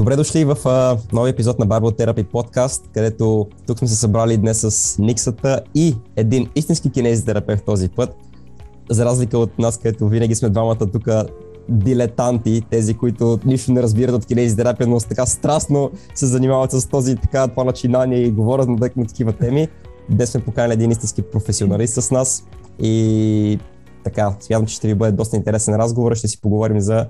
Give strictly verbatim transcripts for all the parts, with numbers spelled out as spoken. Добре дошли в а, нови епизод на Барботерапи подкаст, където тук сме се събрали днес с Никсата и един истински кинезитерапевт този път. За разлика от нас, където винаги сме двамата тук дилетанти, тези, които нищо не разбират от кинезитерапия, но така страстно се занимават с този така това начинание и говорят на такива теми. Днес сме поканили един истински професионалист с нас и така, смятам, че ще ви бъде доста интересен разговор. Ще си поговорим за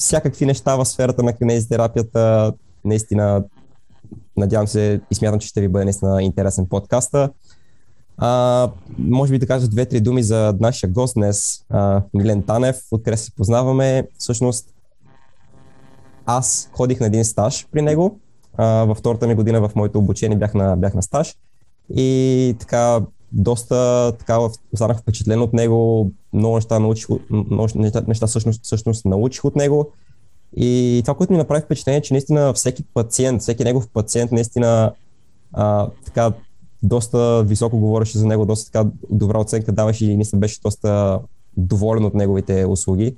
всякакви неща в сферата на кинезитерапията. Наистина, надявам се и смятам, че ще ви бъде наистина интересен подкаста. А, може би да кажа две-три думи за нашия гост днес, а, Милен Танев, откъде се познаваме. Всъщност, аз ходих на един стаж при него. А, във втората ми година в моето обучение бях на, бях на стаж. И така, доста така останах впечатлен от него, много неща научих, много неща, неща всъщност, всъщност научих от него. И това, което ми направи впечатление, е, че наистина всеки пациент, всеки негов пациент наистина а, така доста високо говореше за него, доста така добра оценка даваше и наистина беше доста доволен от неговите услуги.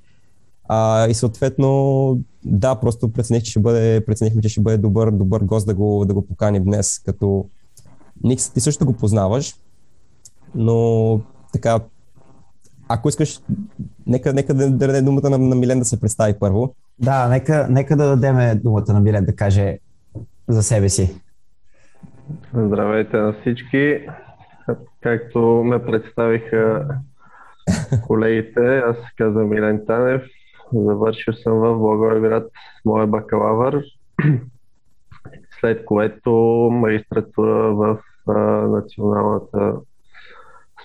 А, и съответно, да, просто прецених, че ще бъде, преценихме, че ще бъде добър, добър гост да го, да го поканим днес, като Никс, ти също го познаваш, но така, ако искаш, нека, нека да дадем думата на, на Милен да се представи първо. Да, нека, нека да дадем думата на Милен да каже за себе си. Здравейте на всички. Както ме представиха колегите, аз се казвам Милен Танев, завършил съм в Благоевград моя бакалавър, след което магистратура в а, Националната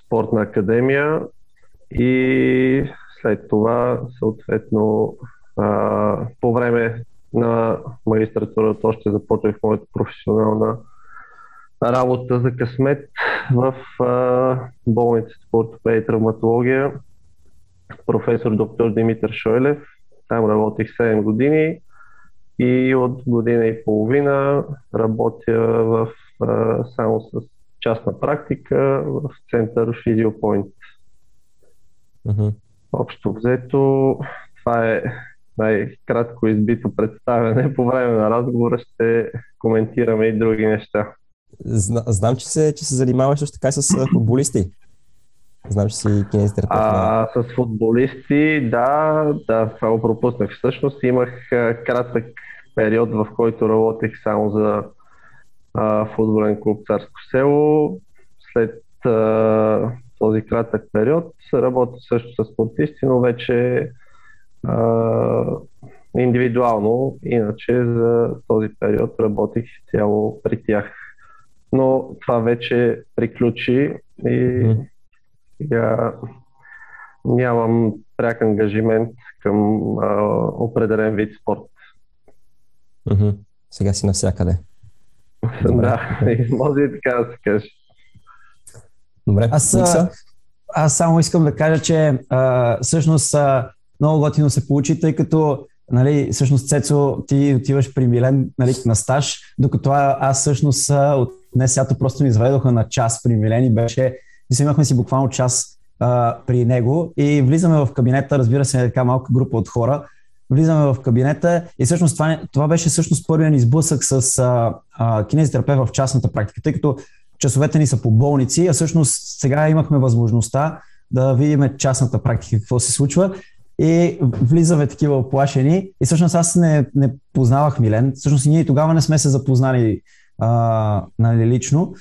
спортна академия и след това съответно а, по време на магистратурата още започнах моята професионална работа за късмет в а, болницата по ортопедия и травматология професор доктор Димитър Шойлев. Там работих седем години. И от година и половина работя в, а, само с частна практика в център Physiopoint. Uh-huh. Общо взето, това е най-кратко избито представяне. По време на разговора ще коментираме и други неща. Зна, знам, че се, че се занимаваш също така и с футболисти. Знам, че си кинезитерапевт. А, с футболисти, да, да, това го пропуснах. Всъщност имах а, кратък период, в който работех само за а, футболен клуб Царско село. След а, този кратък период работя също с спортисти, но вече а, индивидуално. Иначе за този период работих цяло при тях. Но това вече приключи и mm-hmm. Сега нямам пряк ангажимент към а, определен вид спорт. Mm-hmm. Сега си навсякъде. Да, може и така да се каже. Добре, аз, аз само искам да кажа, че а, всъщност а, много готино се получи, тъй като нали, всъщност, Цецо, ти отиваш при Милен нали, на стаж, докато аз всъщност от днес просто ми изведоха на час при Милен и беше и имахме си буквално час а, при него и влизаме в кабинета, разбира се, така малка група от хора, влизаме в кабинета и всъщност това, това беше всъщност първият ни сблъсък с а, а, кинезитерапевт в частната практика, тъй като часовете ни са по болници, а всъщност сега имахме възможността да видим частната практика, какво се случва и влизаме такива оплашени и всъщност аз не, не познавах Милен, всъщност и ние тогава не сме се запознали а, нали, лично.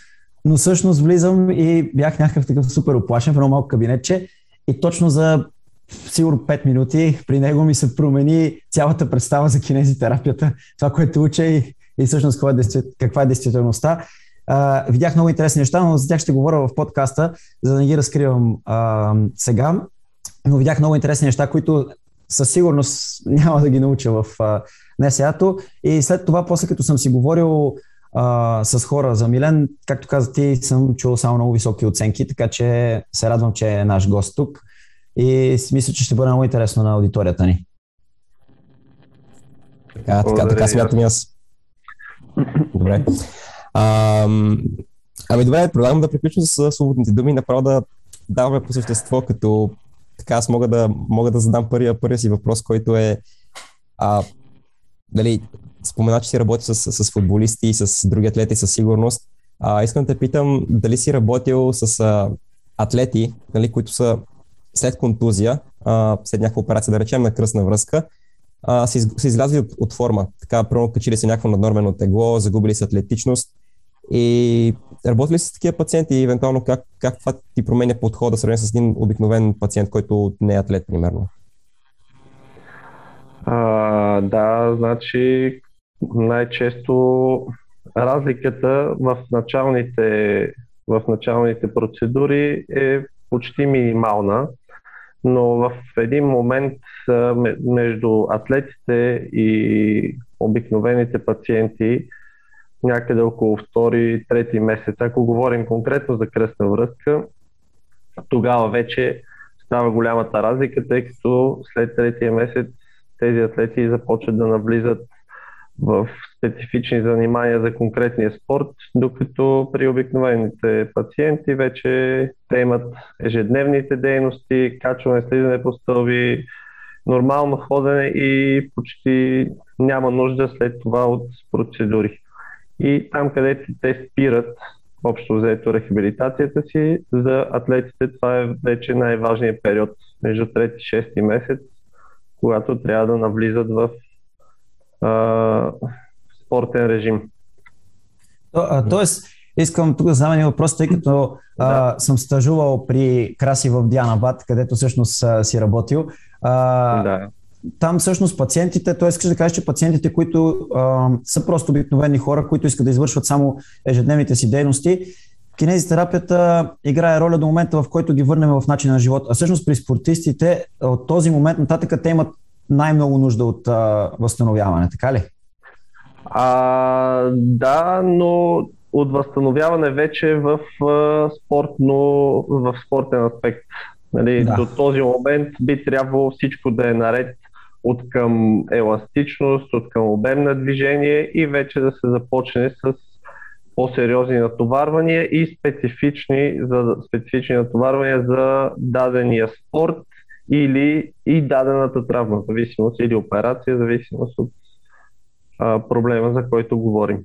Но всъщност влизам и бях някакъв такъв супер оплашен в едно малко кабинетче и точно за сигурно пет минути при него ми се промени цялата представа за кинезитерапията, това, което уча и, и всъщност каква е, действи... каква е действителността. А, видях много интересни неща, но за тях ще говоря в подкаста, за да не ги разкривам а, сега. Но видях много интересни неща, които със сигурност няма да ги науча в НСА-то. И след това, после като съм си говорил Uh, с хора за Милен, както каза ти, съм чувал само много високи оценки, така че се радвам, че е наш гост тук и мисля, че ще бъде много интересно на аудиторията ни. Така, така, така смятам и аз. Добре. А, ами добре, предлагам да приключим с свободните думи, направо да даваме по същество, като така аз мога да, мога да задам първия, първия си въпрос, който е а, дали спомена, че си работи с, с футболисти и с други атлети със сигурност. А, искам да те питам дали си работил с а, атлети, нали, които са след контузия, а, след някаква операция, да речем, на кръстна връзка, а, са, из, са излязли от, от форма. Така, прямо качили се някакво наднормено тегло, загубили се атлетичност. И работили с такива пациенти и евентуално как, как това ти променя подхода, сравнен с един обикновен пациент, който не е атлет, примерно? А, да, значи най-често разликата в началните, в началните процедури е почти минимална, но в един момент между атлетите и обикновените пациенти някъде около втори-трети месец, ако говорим конкретно за кръстна връзка, тогава вече става голямата разлика, тъй като след третия месец тези атлети започват да навлизат в специфични занимания за конкретния спорт, докато при обикновените пациенти вече те имат ежедневните дейности, качване, слизане по стълби, нормално ходене и почти няма нужда след това от процедури. И там, където те спират общо взето рехабилитацията си, за атлетите това е вече най-важният период между трети и шести месец, когато трябва да навлизат в а, спортен режим. То, а, тоест, искам тук да знам един въпрос, тъй като а, да. съм стажувал при Краси в Диана Бат, където всъщност а, си работил. А, да. Там всъщност пациентите, т.е. искаш да кажеш, че пациентите, които а, са просто обикновени хора, които искат да извършват само ежедневните си дейности, кинезитерапията играе роля до момента, в който ги върнем в начина на живота. А всъщност при спортистите от този момент нататък те имат най-много нужда от а, възстановяване, така ли? А, да, но от възстановяване вече в, а, спортно, в спортен аспект. Нали, да. До този момент би трябвало всичко да е наред от към еластичност, от към обем на движение и вече да се започне с по-сериозни натоварвания и специфични, за, специфични натоварвания за дадения спорт или и дадената травма, зависимост или операция, зависимост от а, проблема, за който говорим.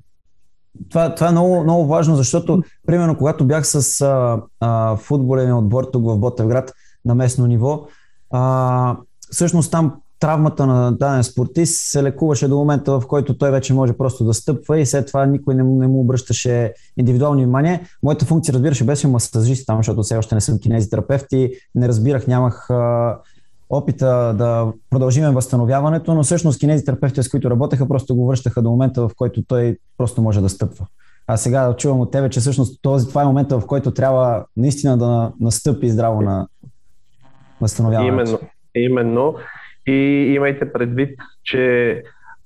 Това, това е много, много важно, защото, примерно, когато бях с а, а, футболен отбор тук в Ботевград на местно ниво, а, всъщност там травмата на даден спортист се лекуваше до момента, в който той вече може просто да стъпва и след това никой не, не му обръщаше индивидуално внимание. Моята функция, разбира се, беше масажист там, защото все още не съм кинезитерапевт и не разбирах, нямах а, опита да продължим възстановяването, но всъщност кинезитерапевтите, с които работеха, просто го връщаха до момента, в който той просто може да стъпва. А сега чувам от тебе, че всъщност този, това е момента, в който трябва наистина да настъпи здраво на възстановяването. Именно. Именно. И имайте предвид, че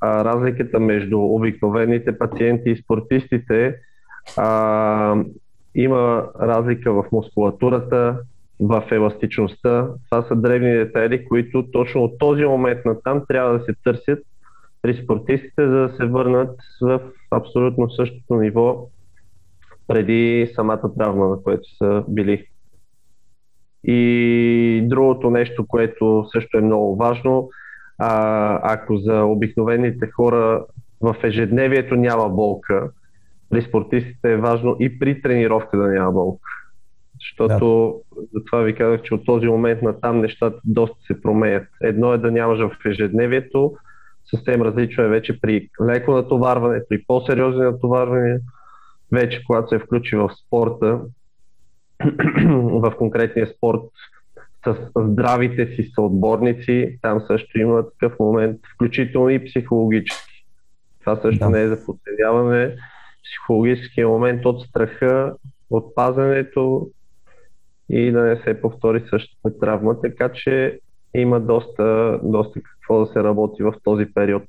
а, разликата между обикновените пациенти и спортистите а, има разлика в мускулатурата, в еластичността. Това са древни детайли, които точно от този момент натам трябва да се търсят при спортистите, за да се върнат в абсолютно същото ниво преди самата травма, на което са били. И другото нещо, което също е много важно, а, ако за обикновените хора в ежедневието няма болка, при спортистите е важно и при тренировка да няма болка. Защото, да. Затова ви казах, че от този момент натам нещата доста се променят. Едно е да нямаш в ежедневието, съвсем различно е вече при леко натоварване, при по-сериозни натоварване, вече когато се включи в спорта, в конкретния спорт с здравите си съотборници, там също има такъв момент, включително и психологически. Това също да. Не е за подценяване. Психологическия момент от страха, от пазенето и да не се повтори същата травма, така че има доста, доста какво да се работи в този период.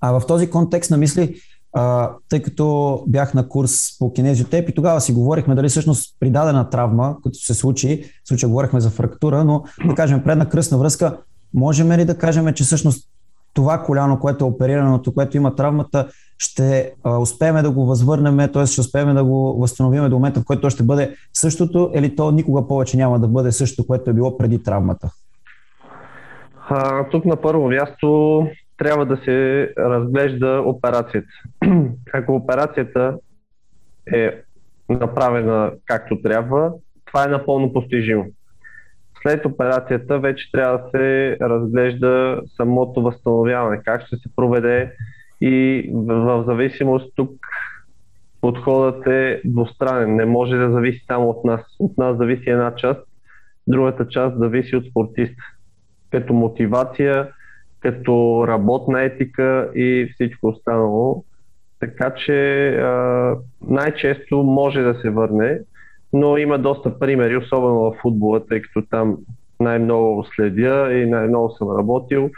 А в този контекст на мисли, а, тъй като бях на курс по кинезиотеп и тогава си говорихме дали всъщност при дадена травма, като се случи, в случая говорихме за фрактура, но да кажем предна кръстна връзка, можем ли да кажем, че всъщност това коляно, което е оперираното, което има травмата, ще а, успеем да го възвърнем, т.е. ще успеем да го възстановим до момента, в който то ще бъде същото, или то никога повече няма да бъде същото, което е било преди травмата? А, тук на първо място трябва да се разглежда операцията. Ако операцията е направена както трябва, това е напълно постижимо. След операцията вече трябва да се разглежда самото възстановяване, как ще се проведе, и в зависимост тук подходът е двустранен. Не може да зависи само от нас. От нас зависи една част, другата част зависи от спортиста. Като мотивация, като работна етика и всичко останало. Така че а, най-често може да се върне, но има доста примери, особено в футбола, тъй като там най-много следя и най-много съм работил.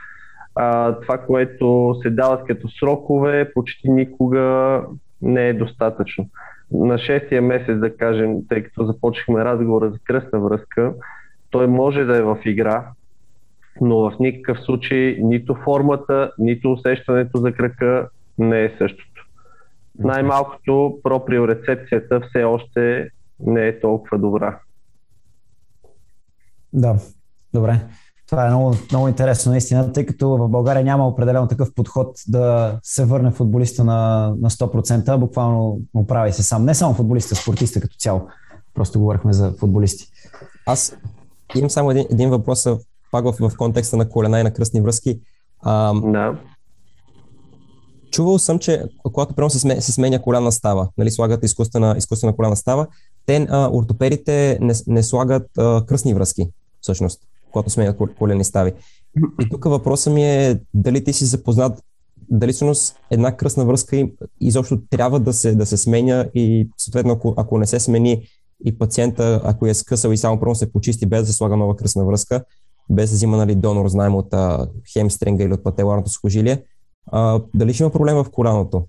А, това, което се дават като срокове, почти никога не е достатъчно. На шестия месец, да кажем, тъй като започнахме разговора за кръстна връзка, той може да е в игра, но в никакъв случай нито формата, нито усещането за крака не е същото. Най-малкото проприорецепцията все още не е толкова добра. Да, добре. Това е много, много интересно наистина, тъй като в България няма определено такъв подход да се върне футболиста на, на сто процента, буквално оправи се сам. Не само футболиста, спортиста като цяло. Просто говорихме за футболисти. Аз имам само един, един въпрос, пак в, в контекста на колена и на кръстни връзки. А, да. Чувал съм, че когато прямо се, се сменя коляна става, нали, слагат изкуствена, изкуствена коляна става, те а, ортопедите не, не слагат а, кръстни връзки, всъщност, когато сменят колени стави. И тук въпросът ми е дали ти си запознат, дали всъщност една кръстна връзка и, изобщо трябва да се, да се сменя и съответно ако, ако не се смени и пациента, ако е скъсал и само прямо се почисти без да слага нова кръстна връзка, без да взима, нали, донор, знаем, от а, хемстринга или от пателарното сухожилие, а, дали ще има проблем в коляното?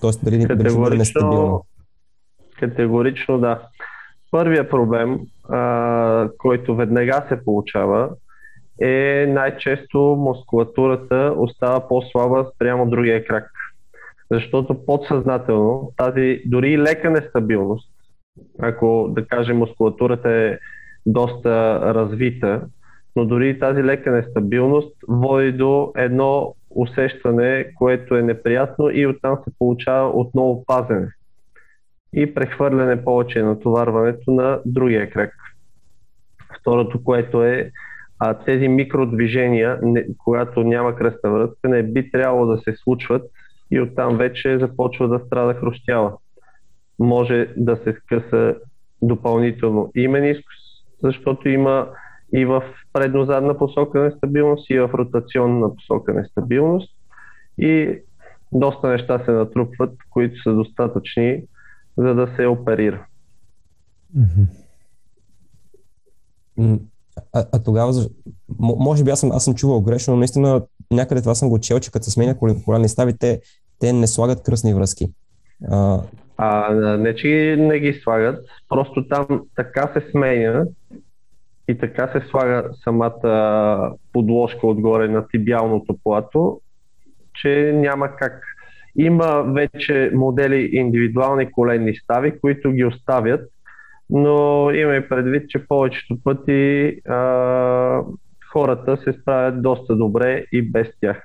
Тоест, дали, дали ще бъде нестабилно? Категорично да. Първият проблем, а, който веднага се получава, е най-често мускулатурата остава по-слаба спрямо другия крак. Защото подсъзнателно тази дори лека нестабилност, ако да кажем мускулатурата е доста развита, но дори тази лека нестабилност води до едно усещане, което е неприятно и оттам се получава отново пазене и прехвърляне повече натоварването на другия крак. Второто, което е а, тези микродвижения, не, когато няма кръстна връзка, не би трябвало да се случват и оттам вече започва да страда хрущяла. Може да се скъса допълнително и менискус, защото има и в преднозадна посока нестабилност, и в ротационна посока нестабилност, и доста неща се натрупват, които са достатъчни, за да се оперира. А, а тогава, може би аз съм, аз съм чувал грешно, но наистина някъде това съм го чел, че като се сменя коляни стави, те, те не слагат кръстни връзки. А... а не, че не ги слагат, просто там така се сменя и така се слага самата подложка отгоре на тибиалното плато, че няма как. Има вече модели индивидуални коленни стави, които ги оставят, но има и предвид, че повечето пъти а, хората се справят доста добре и без тях,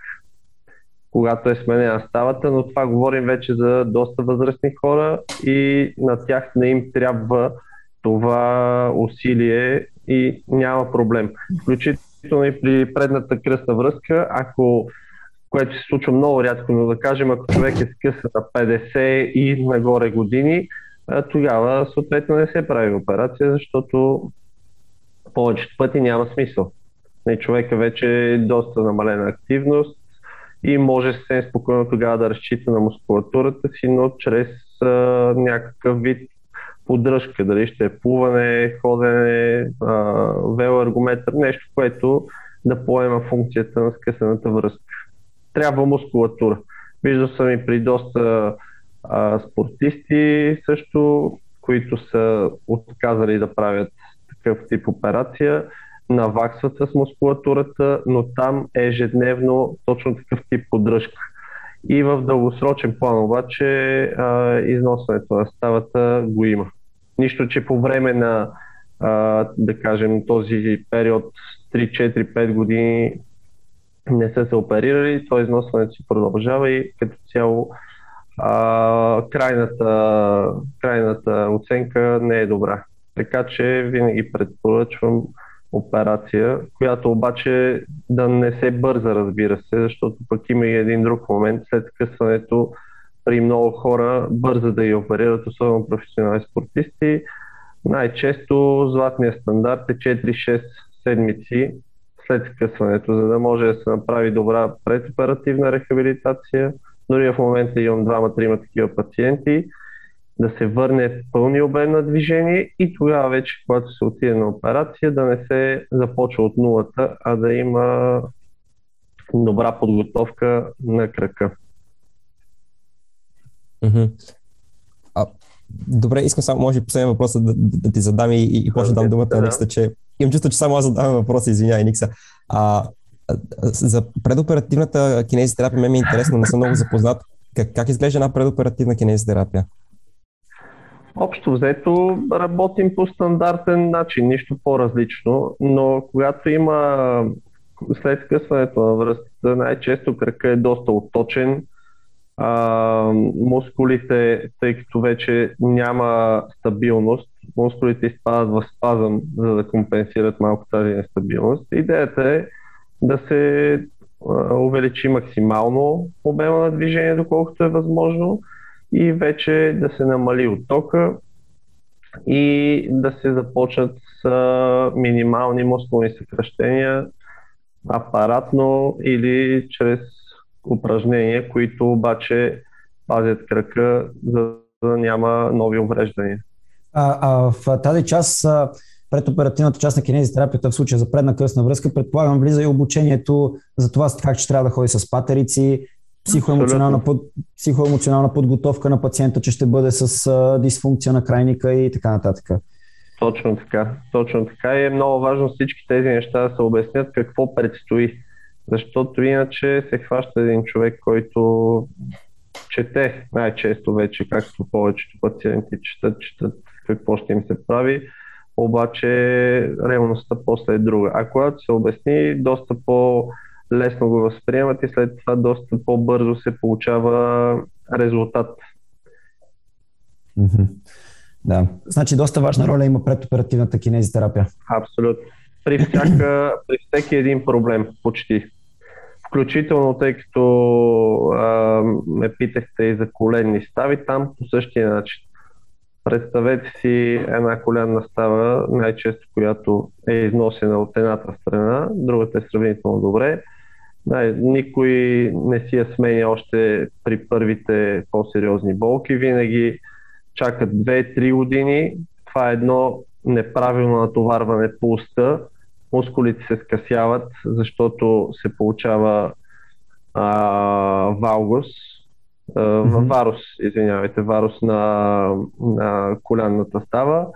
когато е сменена ставата, но това говорим вече за доста възрастни хора и на тях не им трябва това усилие и няма проблем. Включително и при предната кръстна връзка, ако, което се случва много рядко, но да кажем, ако човек е скъсен на петдесет и нагоре години, тогава съответно не се прави операция, защото повечето пъти няма смисъл. Човека вече е доста намалена активност и може съвсем спокойно тогава да разчита на мускулатурата си, но чрез а, някакъв вид поддръжка, дали ще е плуване, ходене, а, велоергометър, нещо, което да поема функцията на скъсената връзка. Трябва мускулатура. Виждал съм и при доста а, спортисти също, които са отказали да правят такъв тип операция, наваксват с мускулатурата, но там е ежедневно точно такъв тип поддръжка. И в дългосрочен план обаче а, износването на ставата го има. Нищо, че по време на а, да кажем този период три, четири, пет години не са се оперирали, то износването си продължава и като цяло а, крайната, крайната оценка не е добра. Така че винаги предпоръчвам операция, която обаче да не се бърза, разбира се, защото пък има и един друг момент. След късването при много хора бърза да я оперират, особено професионални спортисти. Най-често златния стандарт е четири-шест седмици след скъсването, за да може да се направи добра предоперативна рехабилитация. Дори в момента имам двама-трима такива пациенти, да се върне пълния обем на движение и тогава вече, когато се отиде на операция, да не се започва от нулата, а да има добра подготовка на крака. Mm-hmm. А, добре, искам само, може и последен въпрос да, да, да ти задам и, и после дам думата на Никса, че имам чувство, че само аз задавам въпроса, извинявай, Никса. А, а, за предоперативната кинезитерапия ми е интересно, не съм много запознат. Как, как изглежда една предоперативна кинезитерапия? Общо взето работим по стандартен начин, нищо по-различно, но когато има след скъсването на връзката, най-често кръка е доста отточен, а, мускулите, тъй като вече няма стабилност, мускулите изпадат в спазъм, за да компенсират малко тази нестабилност. Идеята е да се а, увеличи максимално обема на движение, доколкото е възможно, и вече да се намали оттока и да се започнат с минимални мускулни съкращения апаратно или чрез упражнения, които обаче пазят кръка, за да няма нови увреждания. А, а в тази част, предоперативната част на кинезитерапията, в случая за предна кръстна връзка, предполагам, влиза и обучението за това как ще трябва да ходи с патерици, Психоемоционална, под, психоемоционална подготовка на пациента, че ще бъде с а, дисфункция на крайника и така нататък. Точно така. Точно така. И е много важно всички тези неща да се обяснят какво предстои. Защото иначе се хваща един човек, който чете най-често вече, както повечето пациенти четат, четат какво ще им се прави, обаче реалността после е друга. А когато се обясни, доста по- лесно го възприемат и след това доста по-бързо се получава резултат. Mm-hmm. Да. Значи доста важна роля има предоперативната кинезитерапия. Абсолютно. При, всяка, при всеки един проблем, почти. Включително, тъй като а, ме питахте и за коленни стави, там по същия начин. Представете си една коленна става, най-често която е износена от едната страна, другата е сравнително добре. Най- никой не си я сменя още при първите по-сериозни болки. Винаги чакат две-три години. Това е едно неправилно натоварване по уста. Мускулите се скъсяват, защото се получава а, валгус. Mm-hmm. Варус, извинявайте, варус на, на коленната става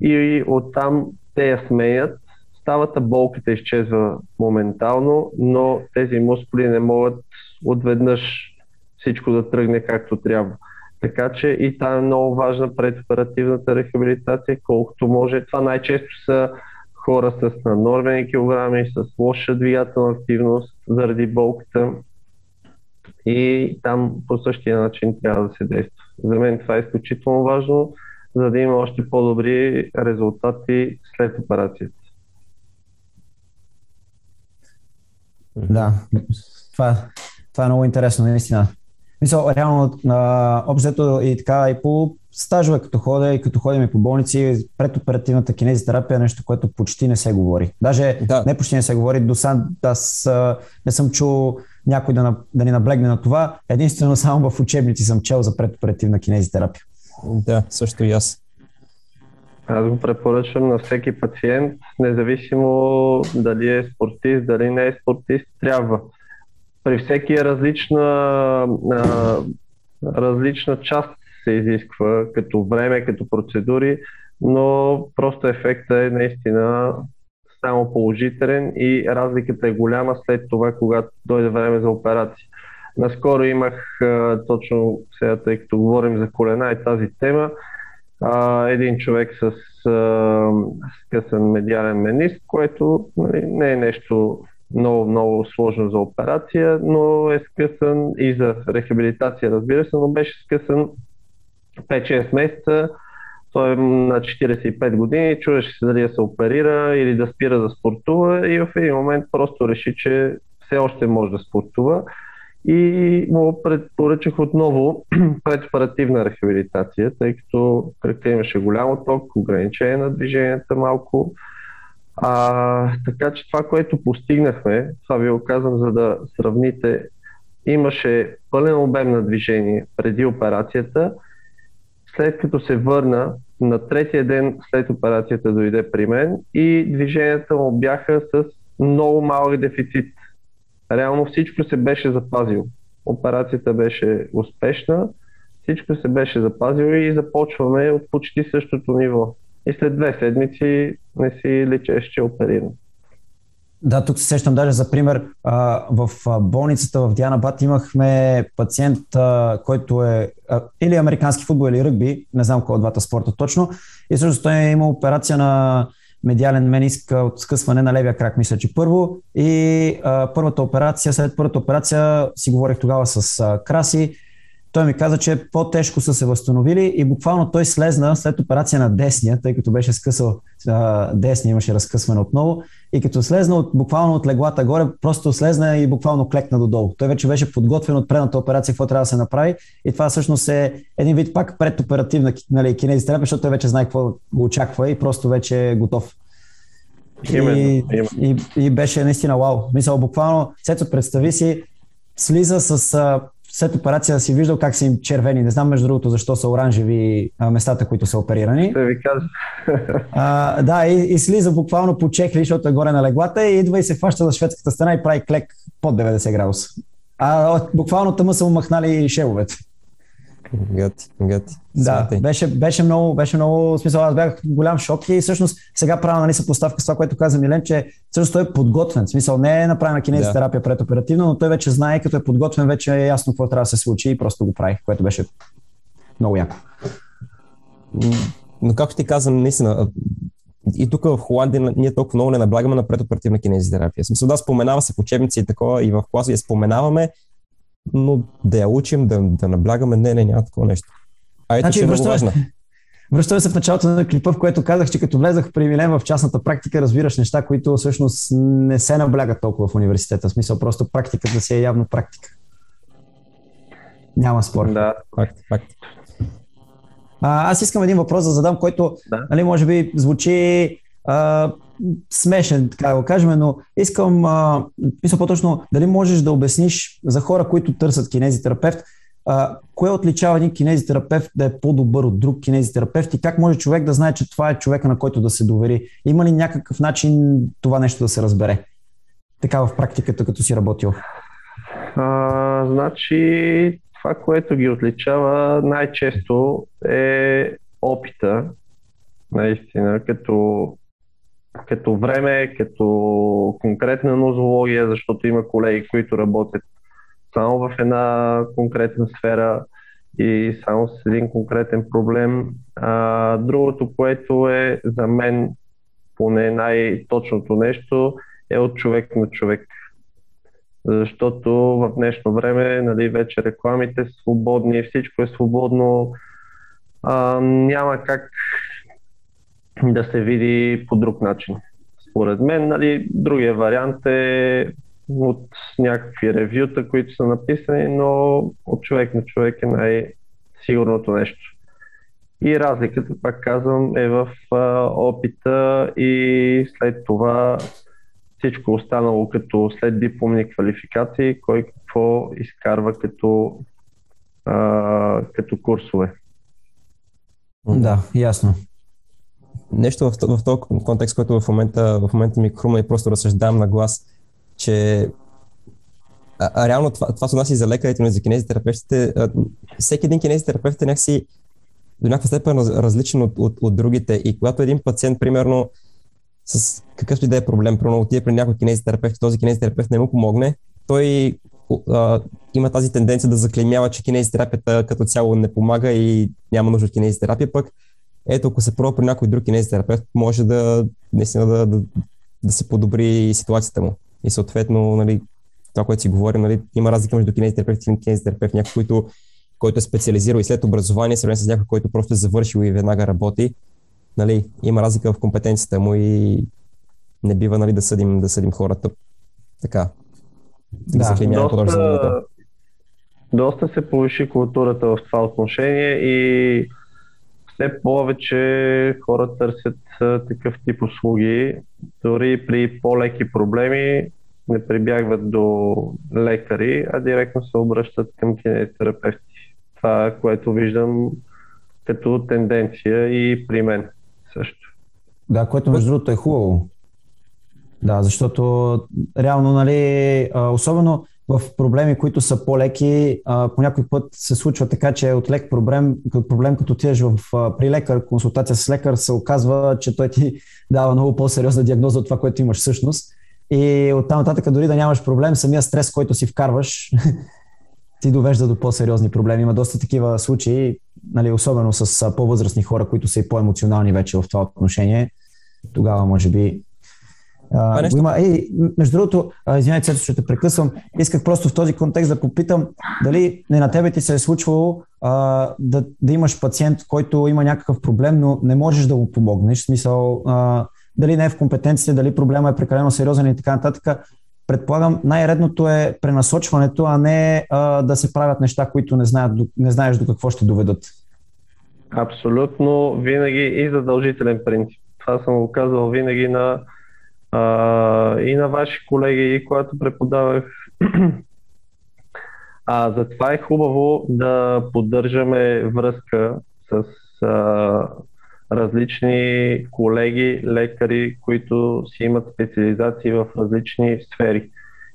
и оттам те я сменят. Ставата, болката изчезва моментално, но тези мускули не могат отведнъж всичко да тръгне както трябва. Така че и там е много важна предоперативната рехабилитация, колкото може. Това най-често са хора с наднормени килограми, с лоша двигателна активност заради болката. И там по същия начин трябва да се действа. За мен това е изключително важно, за да има още по-добри резултати след операцията. Да, това, това е много интересно, наистина. Мисля, реално, общо и така и по стажове, като ходя и като ходим и по болници, предоперативната кинезитерапия е нещо, което почти не се говори. Даже да. не почти не се говори, до сам, аз не съм чул някой да, на, да ни наблегне на това. Единствено само в учебници съм чел за предоперативна кинезитерапия. Да, също и аз. Аз го препоръчвам на всеки пациент, независимо дали е спортист, дали не е спортист, трябва. При всеки е различна, а, различна част се изисква, като време, като процедури, но просто ефектът е наистина само положителен и разликата е голяма след това, когато дойде време за операция. Наскоро имах, а, точно сега, тъй като говорим за колена и тази тема, а, един човек с а, скъсан медиален менис, което, нали, не е нещо много, много сложно за операция, но е скъсан и за рехабилитация, разбира се, но беше скъсан пет-шест месеца. Той е на четирийсет и пет години, чудеше се дали да се оперира или да спира да спортува и в един момент просто реши, че все още може да спортува и му предпоръчах отново предоперативна рехабилитация, тъй като кръкът имаше голям отток, ограничение на движенията малко. А, така че това, което постигнахме, това ви го казвам, за да сравните, имаше пълен обем на движение преди операцията. След като се върна, на третия ден след операцията дойде при мен и движенията му бяха с много малък дефицит. Реално всичко се беше запазило. Операцията беше успешна, всичко се беше запазило и започваме от почти същото ниво. И след две седмици не си личеш, че е опериран. Да, тук се сещам даже за пример. В болницата в Диана Бат имахме пациент, който е или американски футбол, или ръгби, не знам кой от двата спорта точно. И всъщност той е имал операция на медиален мениск от скъсване на левия крак, мисля, че първо. И а, първата операция, след първата операция си говорих тогава с а, Краси. Той ми каза, че по-тежко са се възстановили и буквално той слезна след операция на десния, тъй като беше скъсал а, десния, имаше разкъсване отново. И като слезна от, буквално от леглата горе, просто слезна и буквално клекна додолу. Той вече беше подготвен от предната операция, какво трябва да се направи. И това всъщност е един вид пак предоперативна, нали, кинезитерапия, защото той вече знае какво го очаква и просто вече е готов. Именно, и, и, и беше наистина вау. Мисля, буквално, сето представи си, слиза с... А, след операция си виждал как са им червени. Не знам, между другото, защо са оранжеви местата, които са оперирани. Ще ви кажа. А, да, и, и слиза буквално по чехли, защото е горе на леглата и идва и се хваща за шведската стена и прави клек под деветдесет градуса. А буквално тъма са му махнали шевовете. Гати, гати. Да, беше, беше много, беше много смисъл. Аз бях голям шок и всъщност сега правя, нали, съпоставка с това, което каза Милен, че всъщност той е подготвен. В смисъл не е направена кинезитерапия, да, предоперативно, но той вече знае, като е подготвен, вече е ясно какво трябва да се случи и просто го прави, което беше много яко. Но както ти казвам, наистина, и тук в Холандия ние толкова много не наблягаме на предоперативна кинезитерапия. В смисъл да, споменава се в учебници и такова, и в класа я споменаваме, но да я учим, да, да наблягаме, не, не, няма такова нещо. А ето, значи, че е много важно. Връщаме се в началото на клипа, в което казах, че като влезах при Милен в частната практика, разбираш неща, които всъщност не се наблягат толкова в университета. В смисъл, просто практиката си е явно практика. Няма спор. Да, факт, факт. А, аз искам един въпрос да задам, който, да, нали, може би звучи... А, смешен, така да го кажем, но искам, а, мисля по-точно, дали можеш да обясниш за хора, които търсят кинезитерапевт, а, кое отличава един кинезитерапевт да е по-добър от друг кинезитерапевт и как може човек да знае, че това е човека, на който да се довери? Има ли някакъв начин това нещо да се разбере? Така в практиката, като си работил. А, значи, това, което ги отличава най-често е опита, наистина, като като време, като конкретна нозология, защото има колеги, които работят само в една конкретна сфера и само с един конкретен проблем. А, другото, което е за мен поне най-точното нещо, е от човек на човек. Защото в днешно време, нали, вече рекламите са свободни, всичко е свободно, а, няма как да се види по друг начин. Според мен, нали, другия вариант е от някакви ревюта, които са написани, но от човек на човек е най-сигурното нещо. И разликата, пак казвам, е в опита и след това всичко останало като след дипломни квалификации, кой какво изкарва като, а, като курсове. Да, ясно. Нещо в, в този контекст, който в момента, в момента ми хрума и просто разсъждавам на глас, че а, а реално това, това се отнася за лекарите, но и за кинезитерапевтите. А, всеки един кинезитерапевт е някакси до някаква степен раз, различен от, от, от другите и когато един пациент, примерно, с какъвто и да е проблем, примерно отиде при някой кинезитерапевт, този кинезитерапевт не му помогне, той а, има тази тенденция да заклеймява, че кинезитерапията като цяло не помага и няма нужда от кинезитерапия, пък ето, ако се пробва при някой друг кинезитерапевт, може да, наистина, да, да, да се подобри ситуацията му. И съответно, нали, това, което си говорим, нали, има разлика между кинезитерапевт и кинезитерапевт, някой, който, който е специализирал и след образование, сравнен с някой, който просто е завършил и веднага работи. Нали, има разлика в компетенцията му и не бива, нали, да съдим, да съдим хората. Така. Да, заклиняем доста, доста се повиши културата в това отношение и все повече хора търсят такъв тип услуги. Дори при по-леки проблеми не прибягват до лекари, а директно се обръщат към кинезитерапевти. Това, което виждам като тенденция и при мен също. Да, което между другото е хубаво. Да, защото реално, нали, особено в проблеми, които са по-леки, по някой път се случва така, че от лек проблем, проблем като отидеш при лекар, консултация с лекар, се оказва, че той ти дава много по-сериозна диагноза от това, което имаш всъщност. И оттам нататък, дори да нямаш проблем, самия стрес, който си вкарваш, ти довежда до по-сериозни проблеми. Има доста такива случаи, нали, особено с по-възрастни хора, които са и по-емоционални вече в това отношение. Тогава, може би... А, го има. Е, между другото, извинявайте, ще те прекъсвам, исках просто в този контекст да попитам дали не на тебе ти се е случвало а, да, да имаш пациент, който има някакъв проблем, но не можеш да му помогнеш, в смисъл а, дали не е в компетенциите, дали проблема е прекалено сериозен и така нататък. Предполагам, най-редното е пренасочването, а не а, да се правят неща, които не, знаят, не знаеш до какво ще доведат. Абсолютно, винаги и задължителен принцип. Това съм го казал винаги на Uh, и на ваши колеги, когато преподавах. А, затова е хубаво да поддържаме връзка с uh, различни колеги, лекари, които си имат специализации в различни сфери.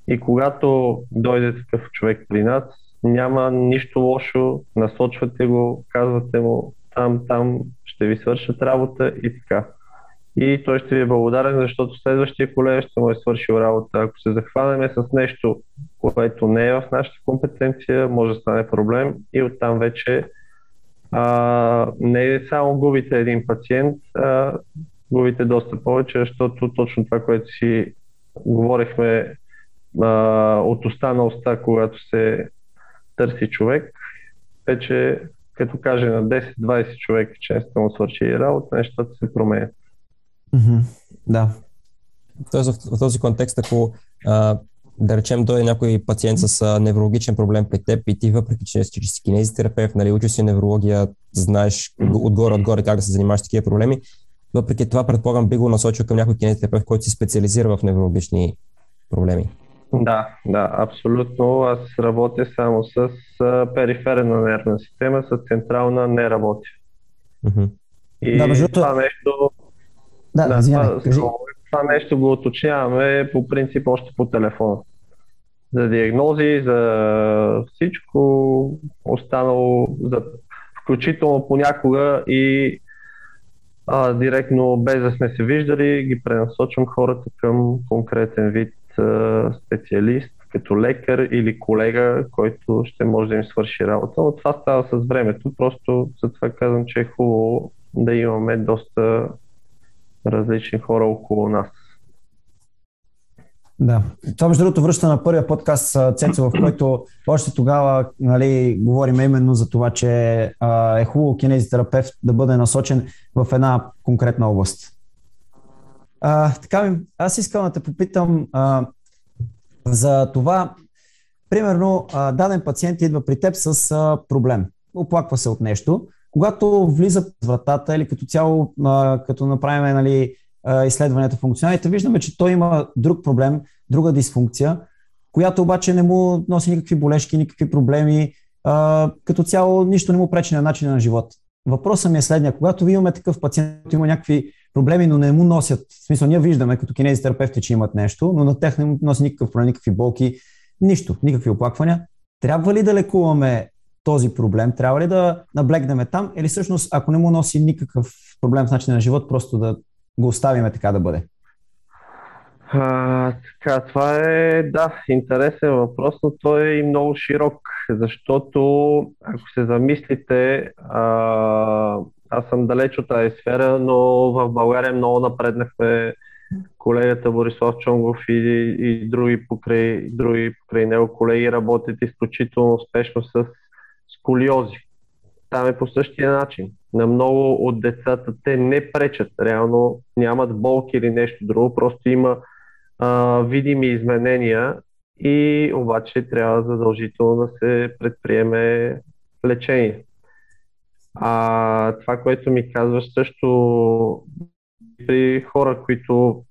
И когато дойде такъв човек при нас, няма нищо лошо, насочвате го, казвате му там, там, ще ви свършат работа и така. И той ще ви е благодарен, защото следващия колега ще му е свършил работа. Ако се захванеме с нещо, което не е в нашата компетенция, може да стане проблем и оттам вече а, не само губите един пациент, а губите доста повече, защото точно това, което си говорихме а, от уста на уста, когато се търси човек, вече като каже на десет-двайсет човека, че не сте му свършили работа, нещата се променят. Mm-hmm. Да. Тоест, в, в този контекст, ако а, да речем дойде някой пациент с а, неврологичен проблем при теб и ти, въпреки че си кинезитерапевт, нали, учиш си неврология, знаеш отгоре-отгоре как да се занимаваш с такива проблеми, въпреки това предполагам би го насочил към някой кинезитерапевт, който се специализира в неврологични проблеми. Да, да, абсолютно. Аз работя само с а, периферна нервна система, с централна не работя. Mm-hmm. И да, бежуто... това нещо... Да, да, това, това нещо го уточняваме по принцип още по телефона. За диагнози, за всичко останало, за, включително понякога и а, директно, без да сме се виждали, ги пренасочвам хората към конкретен вид а, специалист, като лекар или колега, който ще може да им свърши работа. Но това става с времето, просто затова казвам, че е хубаво да имаме доста различни хора около нас. Да. Това, между другото, връща на първия подкаст Цецо, в който още тогава, нали, говорим именно за това, че а, е хубаво кинезитерапевт да бъде насочен в една конкретна област. А, така, аз искам да те попитам а, за това. Примерно, а, даден пациент идва при теб с а, проблем. Оплаква се от нещо. Когато влиза в вратата или като цяло, като направим, нали, изследването функционалите, виждаме, че той има друг проблем, друга дисфункция, която обаче не му носи никакви болешки, никакви проблеми, като цяло нищо не му пречи на начина на живот. Въпросът ми е следния. Когато имаме такъв пациент, който има някакви проблеми, но не му носят, в смисъл ние виждаме като кинезитерапевти, че имат нещо, но на тях не му носи никакъв проблем, никакви болки, нищо, никакви оплаквания, трябва ли да лекуваме този проблем, трябва ли да наблегнем там или всъщност, ако не му носи никакъв проблем с начина на живот, просто да го оставиме така да бъде? А, така, това е, да, интересен въпрос, но той е и много широк, защото ако се замислите, а, аз съм далеч от тази сфера, но в България много напреднахме колегата Борислав Чонгов и, и други, покрай, други покрай него колеги работят изключително успешно с сколиози. Там е по същия начин. На много от децата те не пречат, реално нямат болки или нещо друго, просто има а, видими изменения и обаче трябва задължително да се предприеме лечение. А това, което ми казваш също при хора, които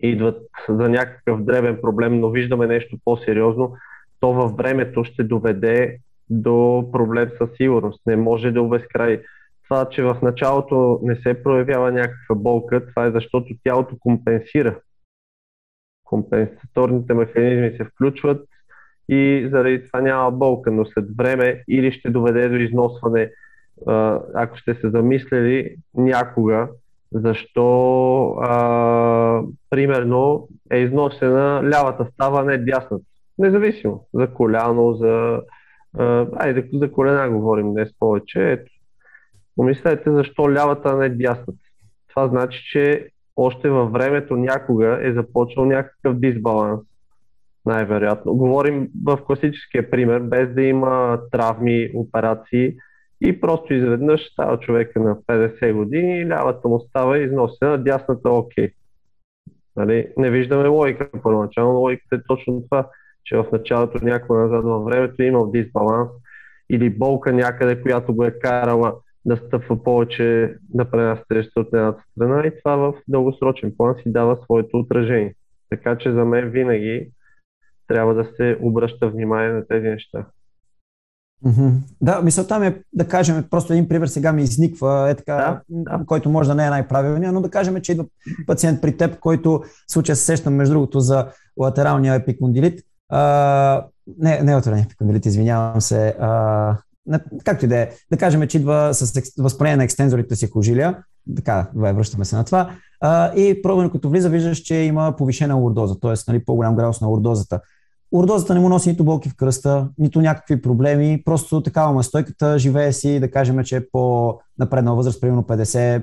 идват за някакъв дребен проблем, но виждаме нещо по-сериозно, то във времето ще доведе до проблем със сигурност. Не може да обезкраи. Това, че в началото не се проявява някаква болка, това е защото тялото компенсира. Компенсаторните механизми се включват и заради това няма болка, но след време или ще доведе до износване, ако сте се замислили някога, защо а, примерно е износена лявата става, не дясната. Независимо за коляно, за а, айде за колена говорим днес повече. Ето. Помислете защо лявата, не дясната. Това значи, че още във времето някога е започнал някакъв дисбаланс. Най-вероятно. Говорим в класическия пример, без да има травми, операции и просто изведнъж става човека на петдесет години, лявата му става износена, дясната окей. Нали? Не виждаме логика първоначално. Логиката е точно това, че в началото някога назад във времето е имал дисбаланс или болка някъде, която го е карала да стъпва повече, да пренастреща от едната страна и това в дългосрочен план си дава своето отражение. Така че за мен винаги трябва да се обръща внимание на тези неща. Mm-hmm. Да, мисълта ми е да кажем, просто един пример сега ми изниква, е така, да, да. Който може да не е най-правилният, но да кажем, че идва пациент при теб, който в случая се сещам между другото за латералния епикондилит. А, не, не латералния епикондилит, извинявам се. А, не, както и да е, да кажем, че идва с екс, възпаление на екстензорите си кожилия, така, връщаме се на това, а, и пробване като влиза, виждаш, че има повишена лордоза, т.е. нали, по-голям градус на лордозата. Лордозата не му носи нито болки в кръста, нито някакви проблеми, просто такава му е стойката, живее си, да кажем, че е по-напреднал възраст, примерно петдесет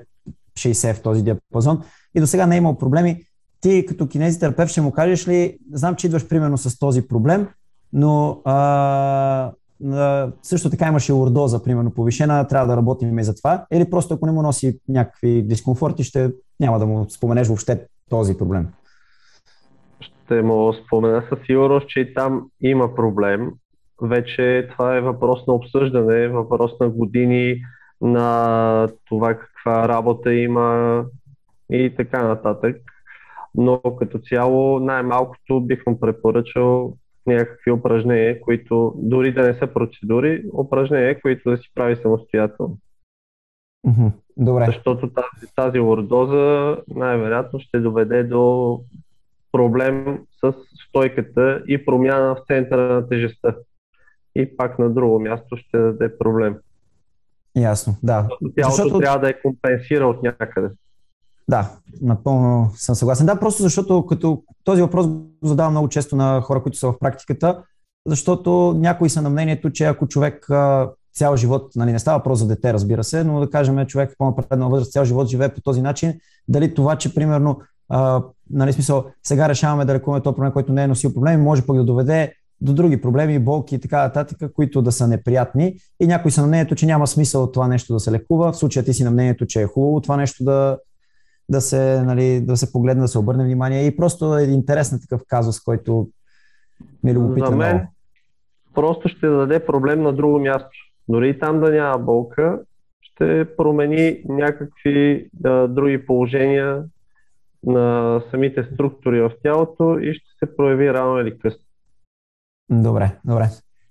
шейсет в този диапазон и до сега не е имал проблеми. Ти като кинезитерапевт ще му кажеш ли, знам, че идваш примерно с този проблем, но а, а, също така имаш и лордоза, примерно повишена, трябва да работим и за това, или просто ако не му носи някакви дискомфорти, ще няма да му споменеш въобще този проблем. Ще му спомена със сигурност, че и там има проблем. Вече това е въпрос на обсъждане, въпрос на години, на това каква работа има и така нататък. Но като цяло най-малкото бих му препоръчал някакви упражнения, които дори да не са процедури, упражнения, които да си прави самостоятелно. Mm-hmm. Добре. Защото тази, тази лордоза най-вероятно ще доведе до проблем с стойката и промяна в центъра на тежестта. И пак на друго място ще даде проблем. Ясно, да. Тялото защото... трябва да е компенсира от някъде. Да, напълно съм съгласен. Да, просто защото като този въпрос го задавам много често на хора, които са в практиката, защото някои са на мнението, че ако човек цял живот, нали, не става въпрос за дете, разбира се, но да кажем, човек в по-напредна възраст цял живот живее по този начин, дали това, че примерно Uh, нали, смисъл, сега решаваме да лекуваме този проблем, който не е носил проблеми, може пък да доведе до други проблеми, болки и така нататък, които да са неприятни и някои са на мнението, че няма смисъл това нещо да се лекува, в случая ти си на мнението, че е хубаво това нещо да, да, се, нали, да се погледне, да се обърне внимание и просто е интересен такъв казус, който ми е любопитен. За мен просто ще даде проблем на друго място, дори и там да няма болка, ще промени някакви да, други положения на самите структури в тялото и ще се прояви рано или късно. Добре, добре.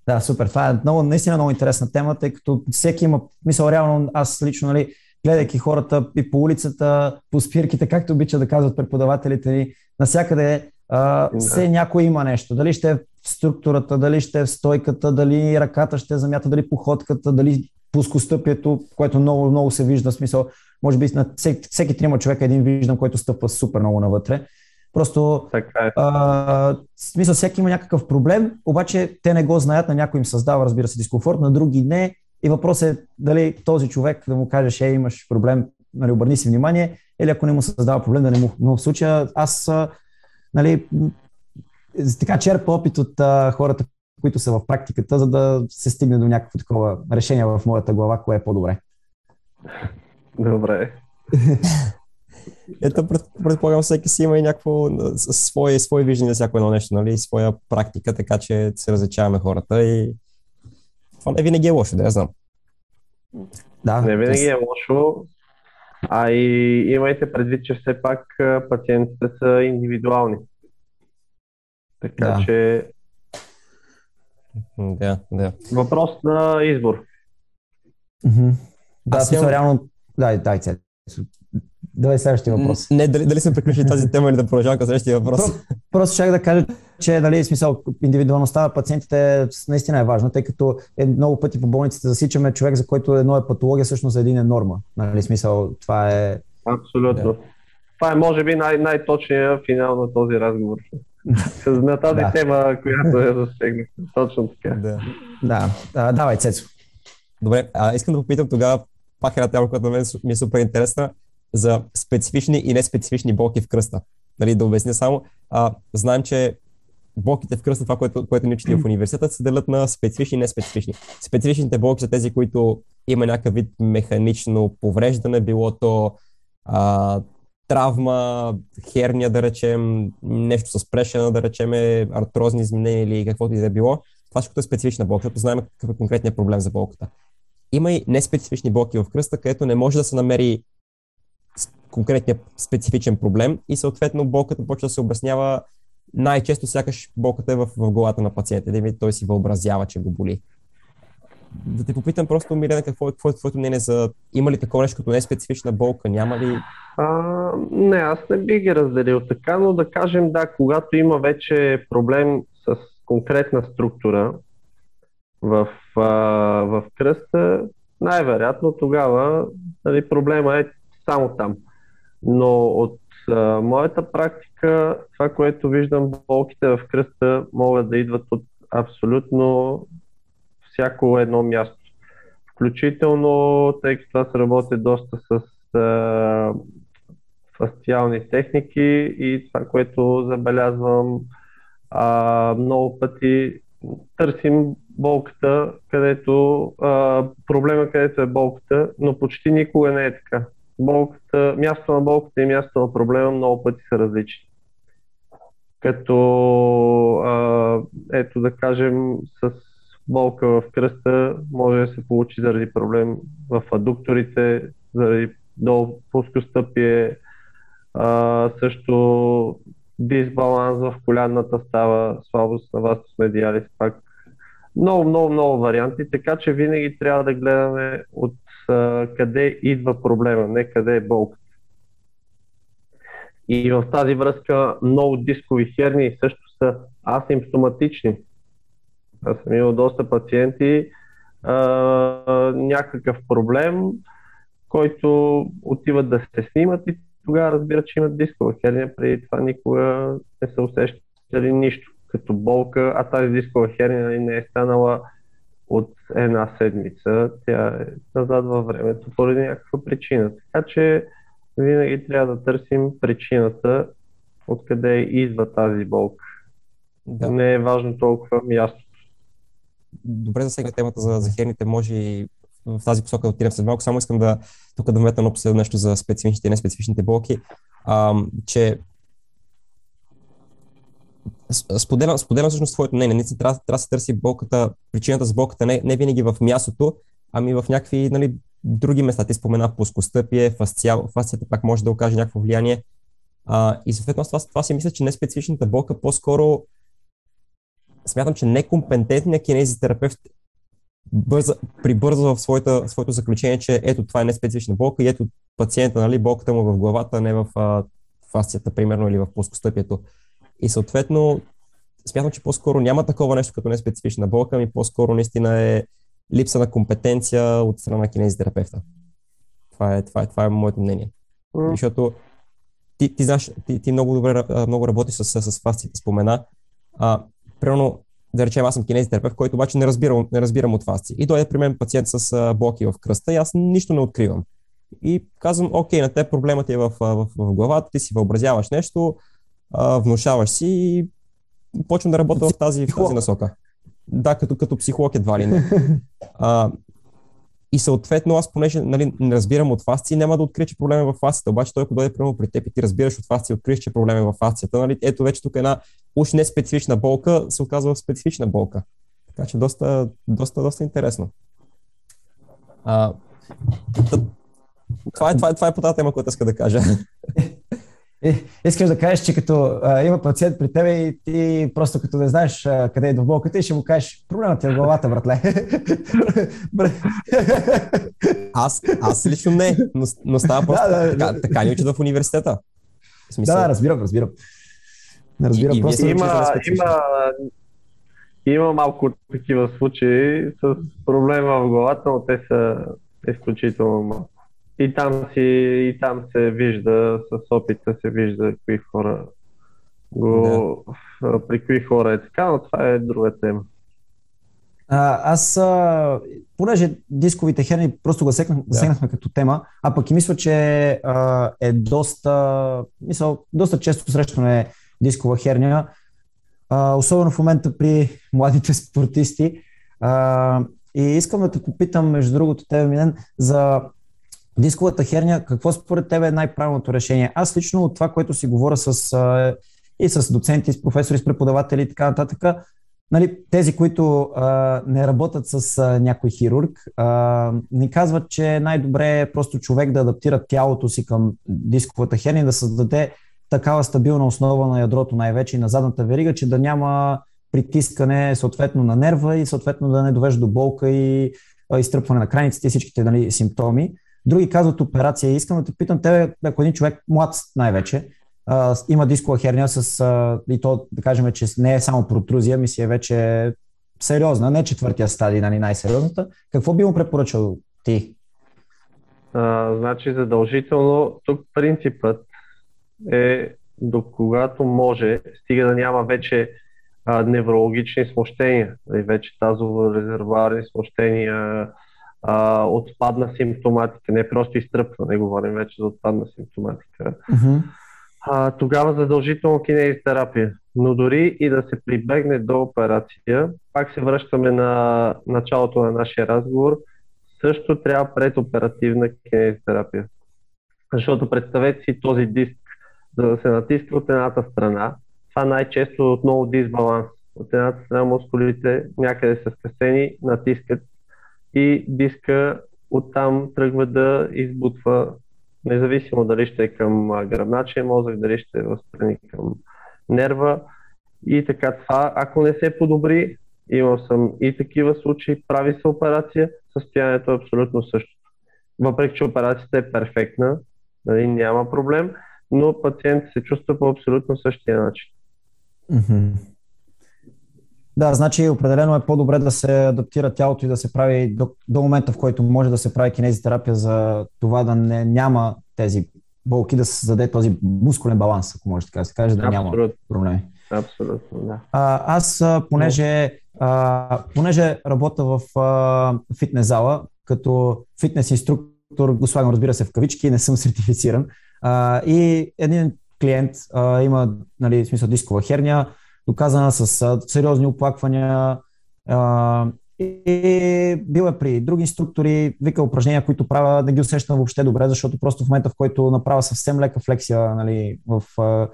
Да, супер. Това е много, наистина много интересна тема, тъй като всеки има, мисъл, реално аз лично, нали, гледайки хората и по улицата, по спирките, както обича да казват преподавателите ни, насякъде а, да. Все някой има нещо. Дали ще е в структурата, дали ще е в стойката, дали ръката ще замята, дали походката, дали плоскостъпието, което много, много се вижда, в смисъл, може би на всеки, всеки трима човека един виждам, който стъпва супер много навътре. Просто така е. а, смисъл, всеки има някакъв проблем, обаче те не го знаят, на някой им създава, разбира се, дискомфорт, на други не. И въпросът е дали този човек да му кажеш, е, имаш проблем, нали, обърни си внимание, или ако не му създава проблем, да не му. Но в случая аз, нали, така черпа опит от а, хората, които са в практиката, за да се стигне до някакво такова решение в моята глава, кое е по-добре. Добре. Ето, предполагам, всеки си има и някакво свое, свое виждане за всяко едно нещо, нали, своя практика, така че се различаваме хората и това не винаги е лошо, да я знам. Да, не винаги е лошо, а и имайте предвид, че все пак пациентите са индивидуални. Така да. че... Да, да. Въпрос на избор. Mm-hmm. Да, аз имам... реално... Дай, дай, дай. Давай следващия въпрос. Не, дали, дали сме приключили тази тема или да продължавам към следващия въпрос? Про, просто щях да кажа, че дали, смисъл, индивидуалността на пациентите наистина е важна, тъй като е, много пъти по болниците засичаме човек, за който едно е патология, всъщност за един е норма. Нали, смисъл, това е... Абсолютно. Да. Това е, може би, най- най-точният финал на този разговор. На тази да. тема, която я засегнах. Точно така. Да, да. А, давай, Цецо. Добре, а, искам да попитам тогава, пак една тема, която на мен ми е супер интересна, за специфични и неспецифични болки в кръста. Нали, да обясня само, а, знаем, че болките в кръста, това, което, което ни учили в университета, се делят на специфични и неспецифични. Специфичните болки са тези, които има някакъв вид механично повреждане, било то а, травма, херния, да речем, нещо с прешена, да речем, артрозни изменения или каквото и да било. Това всичкото е специфична болка, защото знаем какъв е конкретният проблем за болката. Има и неспецифични болки в кръста, където не може да се намери конкретния специфичен проблем и съответно болката почва да се обяснява най-често, сякаш болката е в, в главата на пациента, да той си въобразява, че го боли. Да те попитам просто, Милена, какво е твоето мнение за... Има ли такова нещо като неспецифична болка? Няма ли? А, не, аз не би ги разделил така, но да кажем, да, когато има вече проблем с конкретна структура в, а, в кръста, най-вероятно тогава, нали, проблема е само там. Но от а, моята практика, това, което виждам, болките в кръста могат да идват от абсолютно всяко едно място. Включително, тъй като аз работя доста с а, фасциални техники и това, което забелязвам, а, много пъти търсим болката, където, а, проблема, където е болката, но почти никога не е така. Болката, място на болката и място на проблема много пъти са различни. Като, а, ето да кажем, с болка в кръста може да се получи заради проблем в адукторите, заради долу плоскостъпие, а, също дисбаланс в колянната става, слабост на вастус медиалис, пак. Много, много, много варианти, така че винаги трябва да гледаме от а, къде идва проблема, не къде е болката. И в тази връзка много дискови херни също са асимптоматични. Аз съм имал доста пациенти, а, някакъв проблем, който отиват да се снимат и тогава разбират, че имат дискова херния, преди това никога не са усещали нищо като болка, а тази дискова херния не е станала от една седмица, тя е назад във времето поради някаква причина. Така че винаги трябва да търсим причината, откъде идва тази болка. Да. Не е важно толкова мястото. Добре, за сега темата за, за херните може и в тази посока да отидем след малко. Само искам да тук да вметна на последно нещо за специфичните и неспецифичните болки, а, че споделям, споделям всъщност твоето мнение. Не, не трябва, трябва да се търси болката, причината за болката не, не винаги в мястото, ами в някакви, нали, други места. Ти спомена плоскостъпие, фасциал, фасцията пак може да окаже някакво влияние. А, и съответно това, това си мисля, че неспецифичната болка по-скоро смятам, че некомпетентният кинезитерапевт бърза, прибързва в своята, своето заключение, че ето това е неспецифична болка и ето пациента, нали, болката му в главата, не в а, фасцията, примерно, или в плоскостъпието. И съответно, смятам, че по-скоро няма такова нещо като неспецифична болка, ами по-скоро наистина е липса на компетенция от страна на кинезитерапевта. Това е, това е, това е моето мнение. Mm. Защото ти, ти знаеш, ти, ти много добре много работиш с, с, с фасцията, спомена. А, примерно, да речем, аз съм кинезитерапевт, който обаче не разбирам, не разбирам от фасци. И дойде при мен пациент с а, болки в кръста и аз нищо не откривам. и казвам, окей, на теб проблемът е в, в, в главата, ти си въобразяваш нещо, а, внушаваш си и почвам да работя в тази, в тази насока. Да, като, като психолог едва ли не. А, и съответно аз, понеже нали, не разбирам от фасции, няма да открия, че проблем е в фасцията, обаче той ако дойде прямо при теб и ти разбираш от фасция, откриеш, че проблем е в фасцията. Нали? Ето вече тук една уж не специфична болка се оказва в специфична болка. Така че доста, доста, доста интересно. А, това, е, това, е, това е по тази тема, която иска да кажа. И, искаш да кажеш, че като а, има пациент при тебе и ти просто като не знаеш а, къде е до болката и ще му кажеш, проблемът ти е в главата, братле. аз, аз лично не, но, но става просто да, да, така, да. Така ни учат в университета. В смисъл... Да, да, разбирам, разбирам. разбирам и, и просто има, има, има малко такива случаи с проблема в главата, но те са изключително малко. И там, си, и там се вижда, с опита се вижда кои хора го, yeah. при кои хора е така, но това е друга тема. А, аз, а, понеже дисковите херни просто го сегнах, yeah. като тема, а пък и мисля, че а, е доста, мисля, доста често срещана е дискова херния, а, особено в момента при младите спортисти. А, и искам да те попитам, между другото, тебе, Милен, за дисковата херния, какво според тебе е най-правилното решение? Аз лично от това, което си говоря с, а, и с доценти, и с професори, с преподаватели и така нататък, нали, тези, които а, не работят с а, някой хирург, а, ни казват, че най-добре е просто човек да адаптира тялото си към дисковата херния, да създаде такава стабилна основа на ядрото най-вече и на задната верига, че да няма притискане съответно на нерва и съответно да не довежда до болка и а, изтръпване на крайниците и всичките нали, симптоми. Други казват операция. Искам да те питам тебе, ако един човек, млад най-вече, а, има дискова херния с, а, и то да кажем, че не е само протрузия, ми си е вече сериозна, не четвъртия стадий, нали най-сериозната. Какво би му препоръчал ти? А, значи задължително, тук принципът е до когато може, стига да няма вече а, неврологични смущения, вече тазово-резервуарни смущения, Uh, отпадна симптоматика, не просто изтръпва, не говорим вече за отпадна симптоматика. Uh-huh. Uh, тогава задължително кинезитерапия. Но дори и да се прибегне до операция, пак се връщаме на началото на нашия разговор, също трябва предоперативна кинезитерапия. Защото представете си този диск, за да се натиска от едната страна, това най-често е отново дисбаланс. От едната страна мускулите някъде са скъсени, натискат и диска оттам тръгва да избутва, независимо дали ще е към гръбначен мозък, дали ще е встрани към нерва. И така това, ако не се подобри, имал съм и такива случаи, прави се операция, състоянието е абсолютно същото. Въпреки, че операцията е перфектна, нали, няма проблем, но пациент се чувства по абсолютно същия начин. Mm-hmm. Да, значи определено е по-добре да се адаптира тялото и да се прави до, до момента, в който може да се прави кинезитерапия за това да не няма тези болки, да се създаде този мускулен баланс, ако може така да се каже, да няма проблеми. Абсолютно, да. А, аз, понеже, а, понеже работя в а, фитнес зала, като фитнес инструктор, го слагам, разбира се, в кавички, не съм сертифициран. А, и един клиент а, има, нали, в смисъл дискова херния, доказана с а, сериозни оплаквания а, и бил е при други инструктори, вика упражнения, които правя, да ги усещам въобще добре, защото просто в момента, в който направя съвсем лека флексия нали, в а,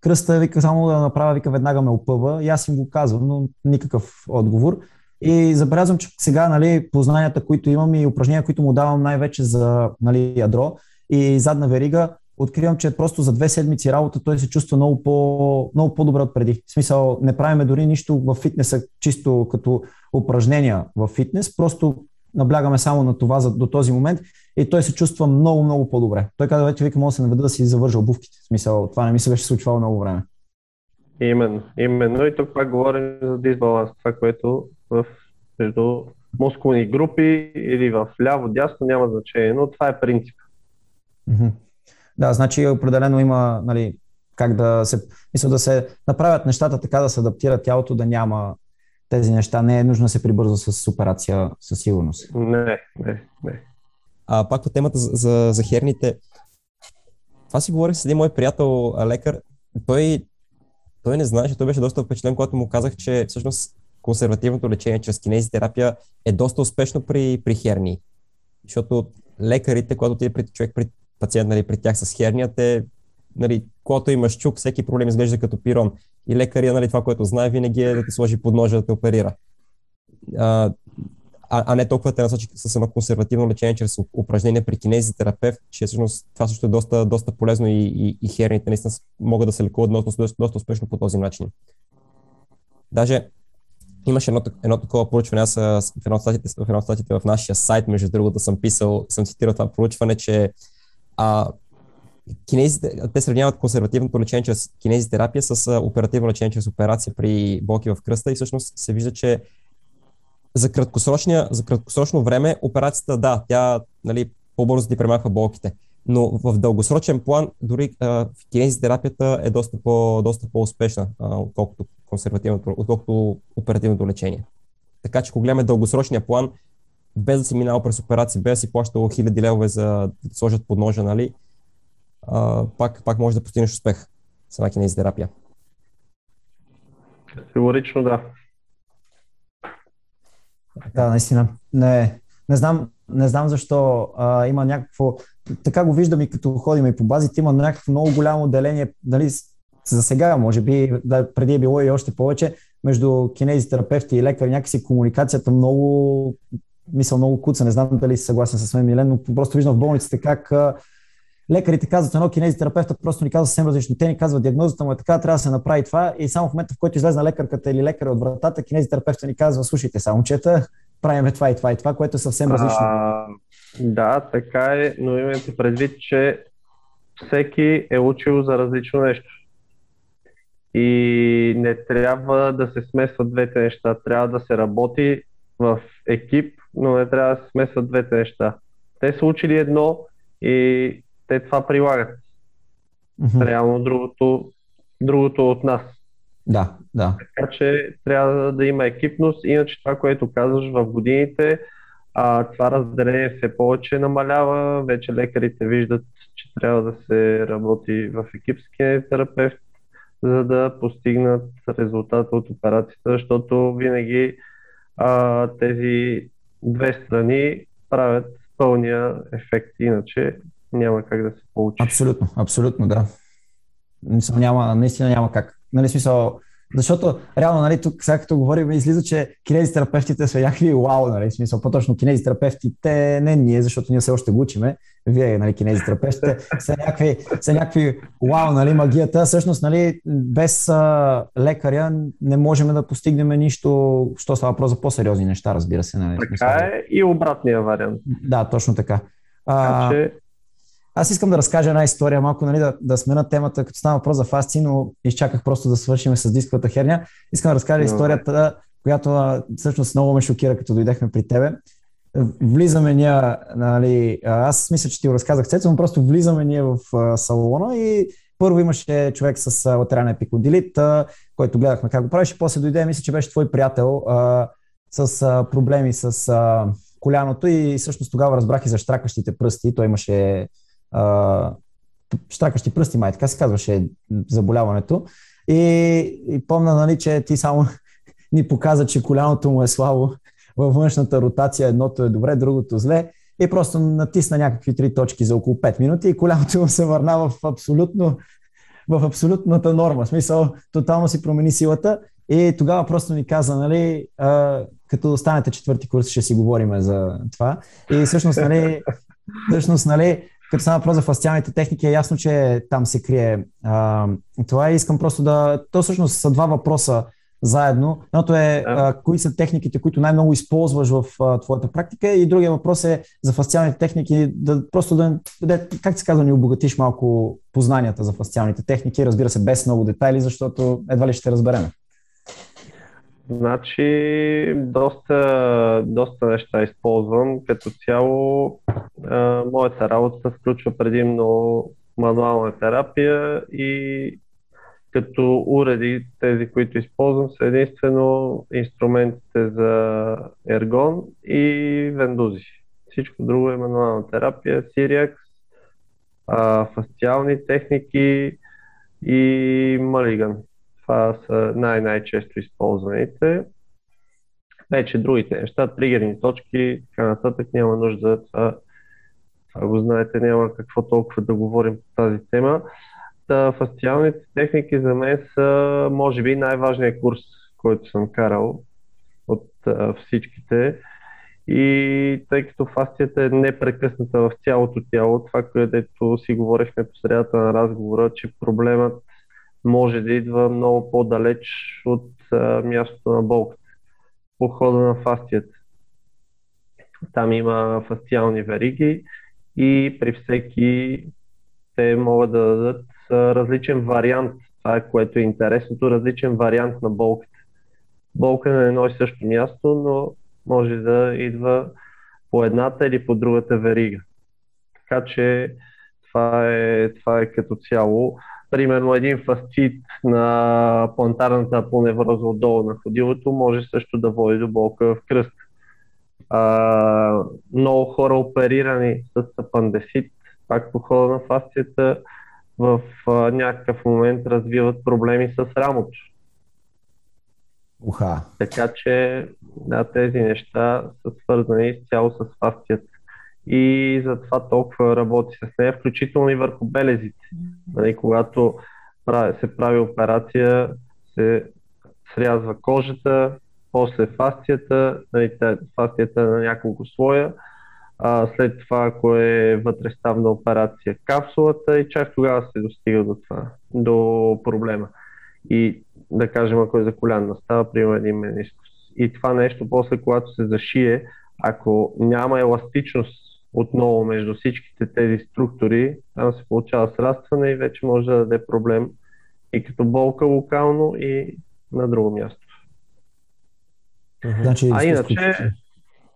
кръста, вика само да направя, вика веднага ме опъва и аз им го казвам, но никакъв отговор. И забелязвам, че сега нали, познанията, които имам и упражнения, които му давам най-вече за нали, ядро и задна верига, откривам, че просто за две седмици работа той се чувства много, по, много по-добре от преди. В смисъл, не правиме дори нищо в фитнеса, чисто като упражнения в фитнес, просто наблягаме само на това за, до този момент и той се чувства много, много по-добре. Той казва, вече вика, мога да се наведа да си завържа обувките. В смисъл, това не ми се беше случвало много време. Именно, именно. И тук пак говорим за дисбаланс, това, което в между мускулни групи или в ляво, дясно няма значение, но това е принцип. Mm-hmm. Да, значи определено има нали, как да се, мисля, да се направят нещата така, да се адаптира тялото, да няма тези неща. Не е нужно да се прибързва с операция със сигурност. Не, не, не. А, пак по темата за, за, за херните. Това си говорих с един мой приятел, лекар. Той, той не знаеше, той беше доста впечатлен, когато му казах, че всъщност консервативното лечение чрез кинезитерапия е доста успешно при, при херни. Защото лекарите, когато отиде при човек, при пациент, нали, при тях с херния, те, нали, когато имаш чук, всеки проблем изглежда като пирон. И лекария, нали, това, което знае, винаги е да ти сложи под ножа да те оперира. А, а не толкова те насочи с едно консервативно лечение чрез упражнение при кинезитерапевт, че всъщност това също е доста, доста полезно и, и, и херните наистина могат да се лекуват доста, доста успешно по този начин. Даже имаше едно, едно такова проучване, аз в едно от статите, в, едно от статите в нашия сайт, между другото, съм писал, съм цитирал това проучване, че а, кинезите, те сравняват консервативното лечение чрез кинезитерапия с оперативно лечение чрез операция при болки в кръста и всъщност се вижда, че за, за краткосрочно време операцията, да, тя, нали, по-бързо ти премахва болките, но в дългосрочен план дори а, кинезитерапията е доста, по, доста по-успешна, а, отколкото консервативното, отколкото оперативното лечение. Така че, ако гледаме дългосрочния план, без да си минава през операции, без да си плащало хиляди левове за да сложат под ножа, нали, а, пак, пак можеш да постигнеш успех с една кинезитерапия. Категорично да. Да, наистина. Не, не знам, не знам защо а, има някакво... Така го виждам и като ходим и по базите, има някакво много голямо отделение, нали, за сега, може би, да, преди е било и още повече, между кинезитерапевти и лекари, някакси комуникацията много, мисъл, много куца. Не знам дали си съгласен с мен, Милен, но просто виждам в болниците как а, лекарите казват едно, кинезитерапевта просто ни казва съвсем различно. Те ни казват диагнозата му е така, трябва да се направи това и само в момента, в който излезна лекарката или лекаря от вратата, кинезитерапевта ни казва, слушайте, са момчета, правим това и това и това, което е съвсем различно. А, да, така е, но имайте предвид, че всеки е учил за различно нещо. И не трябва да се смесват двете неща. Трябва да се работи в екип, но не трябва да се смесват двете неща. Те са учили едно и те това прилагат. Mm-hmm. Реално другото, другото от нас. Да, да. Така че трябва да има екипност, иначе това, което казваш в годините, а, това разделение все повече намалява. Вече лекарите виждат, че трябва да се работи в екип с кинезитерапевт, за да постигнат резултата от операцията, защото винаги а, тези две страни правят пълния ефект, иначе няма как да се получи. Абсолютно, абсолютно, да. Няма, наистина няма как. Нали, смисъл, защото реално, нали, тук сега като говорим, излиза, че кинезитерапевтите са някакви вау, нали, смисъл, по-точно кинезитерапевтите, не ние, защото ние все още го учиме, вие, нали, кинезитерапевтите, са някакви, са някакви вау, нали, магията, всъщност, нали, без а, лекаря не можем да постигнем нищо, що става въпрос за по-сериозни неща, разбира се. Нали, така е и обратния вариант. Да, точно така. А, така че... Аз искам да разкажа една история малко, нали, да, да сменя темата, като става въпрос за фасции, но изчаках просто да свършим с дисковата херня. Искам да разкажа историята, която всъщност много ме шокира, като дойдехме при тебе. Влизаме ние, нали, аз мисля, че ти го разказах цецо, но просто влизаме ние в салона и първо имаше човек с латерален епикондилит, който гледахме как го правиш и после дойде, мисля, че беше твой приятел с проблеми с коляното и всъщност тогава разбрах и за щракащите пръсти, той имаше Uh, щракащи пръсти, май, така се казваше заболяването. И, и помня, нали, че ти само ни показа, че коляното му е слабо във външната ротация, едното е добре, другото зле и просто натисна някакви три точки за около пет минути и коляното му се върна в, абсолютно, в абсолютната норма. В смисъл, тотално си промени силата и тогава просто ни каза, нали, uh, като станете четвърти курс, ще си говорим за това. И всъщност, нали, всъщност, нали, като стана въпрос за фасциалните техники, е ясно, че там се крие а, това и искам просто да... То всъщност са два въпроса заедно. Едното е а, кои са техниките, които най-много използваш в а, твоята практика и другия въпрос е за фасциалните техники, да просто да, да как се казва, ни обогатиш малко познанията за фасциалните техники, разбира се, без много детайли, защото едва ли ще разберем. Значи, доста, доста неща използвам. Като цяло, а, моята работа включва предимно мануална терапия и като уреди, тези, които използвам, са единствено инструментите за ергон и вендузи. всичко друго е мануална терапия, сирекс, фасциални техники и малиган. Това са най-най-често използваните. Вече другите неща, тригерни точки, така нататък, няма нужда. Това, това го знаете, няма какво толкова да говорим по тази тема. Та, фасциалните техники за мен са, може би, най-важният курс, който съм карал от а, всичките. И тъй като фасцията е непрекъсната в цялото тяло, това, където си говорихме по средата на разговора, че проблемът може да идва много по-далеч от а, мястото на болката, по хода на фасцията. Там има фасциални вериги и при всеки те могат да дадат различен вариант, това е което е интересното, различен вариант на болката. Болка на едно и също място, но може да идва по едната или по другата верига. Така че това е, това е като цяло. Примерно един фасцит на плантарната апоневроза отдолу на ходилото може също да води до болка в кръст. А, много хора оперирани с апандесит, пак по хода на фасцията, в а, някакъв момент развиват проблеми с рамото. Уха. Така че да, тези неща са свързани изцяло с фасцията. И затова толкова работи с нея, включително и върху белезите. Нали, когато се прави операция, се срязва кожата, после фасцията, нали, фасцията на няколко слоя, а след това, ако е вътреставна операция, капсулата и чак тогава се достига до това, до проблема. И да кажем, ако е за колян, става, примерно един менискус. И това нещо, после когато се зашие, ако няма еластичност отново между всичките тези структури, там се получава срастване и вече може да даде проблем и като болка локално и на друго място. Значи, а иначе...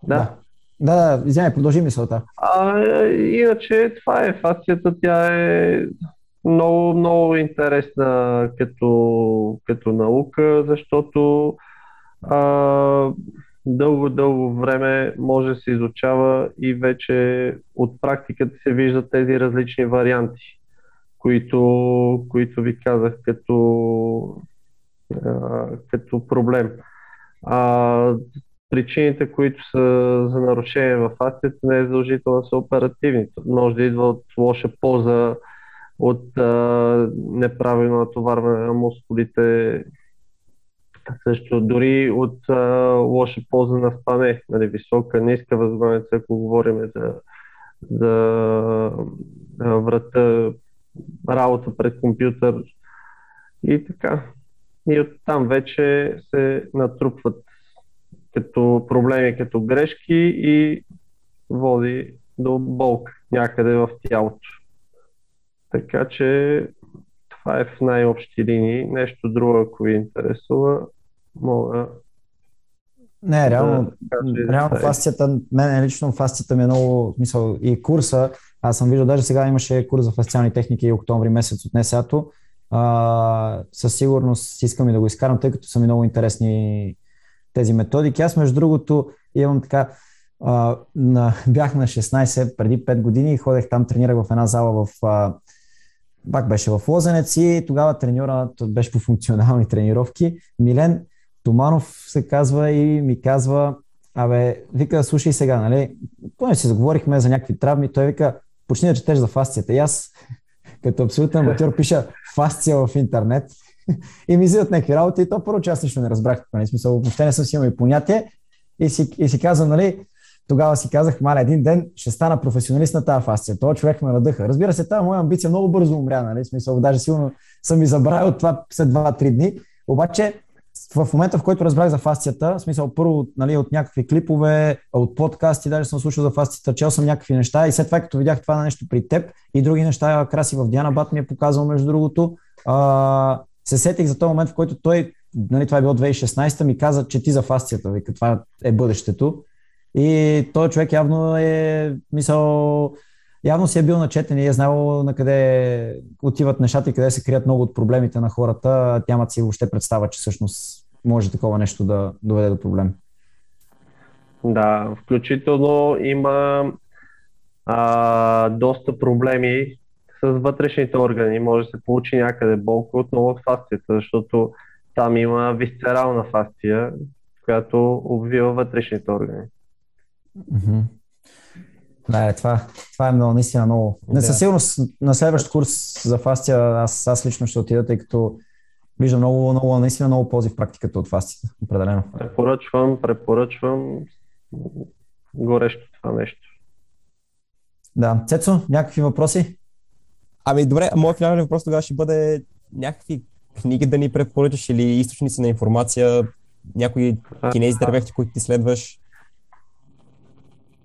Да. Да. Да, да, извиня, продължи мисълта. А, иначе това е фасцията, тя е много, много интересна като, като наука, защото а, дълго, дълго време може да се изучава и вече от практиката се виждат тези различни варианти, които, които ви казах като, а, като проблем. А, причините, които са за нарушение във фасцията, не е задължително са оперативни. Може да идва от лоша поза, от а, неправилно натоварване на мускулите, също дори от а, лоша поза на стане, нали, висока, ниска възглавница, ако говорим за, за а, врата, работа пред компютър и така. И оттам вече се натрупват като проблеми, като грешки и води до болка някъде в тялото. Така че това е в най-общи линии. Нещо друго, ако ви интересува, мога... Не, реално, да, реално фасцията, мен лично фасцията ми е много, в смисъл и курса, аз съм виждал, даже сега имаше курс за фасциални техники октомври месец от НСА-то. А, със сигурност искам и да го изкарам, тъй като са ми много интересни тези методики. Аз между другото имам така, а, на, бях на шестнайсет преди пет години и ходех там, тренирах в една зала в, а, пак беше в Лозенец и тогава треньорът беше по функционални тренировки. Милен Томанов се казва и ми казва, абе, вика, слушай сега, нали, поне си заговорихме за някакви травми, той вика, почни да четеш за фасцията и аз като абсолютен аматьор пиша фасция в интернет и ми излизат някакви работи и то първо, че аз нищо не разбрах, в смисъл, въобще не съм си имал и понятие и си, и си казвам, нали, тогава си казах, маля, един ден ще стана професионалист на тази фасция, този човек ме надъха. Разбира се, тази моя амбиция много бързо умря, нали, в смисъл, даже сигурно съм и забравил това след два-три дни, обаче в момента, в който разбрах за фасцията, в смисъл, първо, нали, от някакви клипове, от подкасти, даже съм слушал за фасцията, чел съм някакви неща и след това, като видях това нещо при теб и други неща, Краси в Диана Бат ми е показал, между другото, а, се сетих за този момент, в който той, нали, това е било две хиляди и шестнайсета, ми каза, че ти за фасцията, вика, това е бъдещето. И той човек явно е, мисъл, явно си е бил начетен и е знал на къде отиват нещата и къде се крият много от проблемите на хората. Нямат си въобще представа, че всъщност може такова нещо да доведе до проблем. Да, включително има а, доста проблеми с вътрешните органи. Може да се получи някъде болка отново от фасцията, защото там има висцерална фасция, която обвива вътрешните органи. Mm-hmm. Да, това, това е много, наистина много. Не, със сигурност на следващ курс за фасция аз, аз лично ще отида, тъй като виждам много, много, наистина много ползи в практиката от фасцията. Определено. Препоръчвам, препоръчвам горещо това нещо. Да. Цецо, някакви въпроси? Ами добре, моят финален въпрос тогава ще бъде някакви книги да ни препоръчаш или източници на информация, някои кинези дървехти, които ти следваш?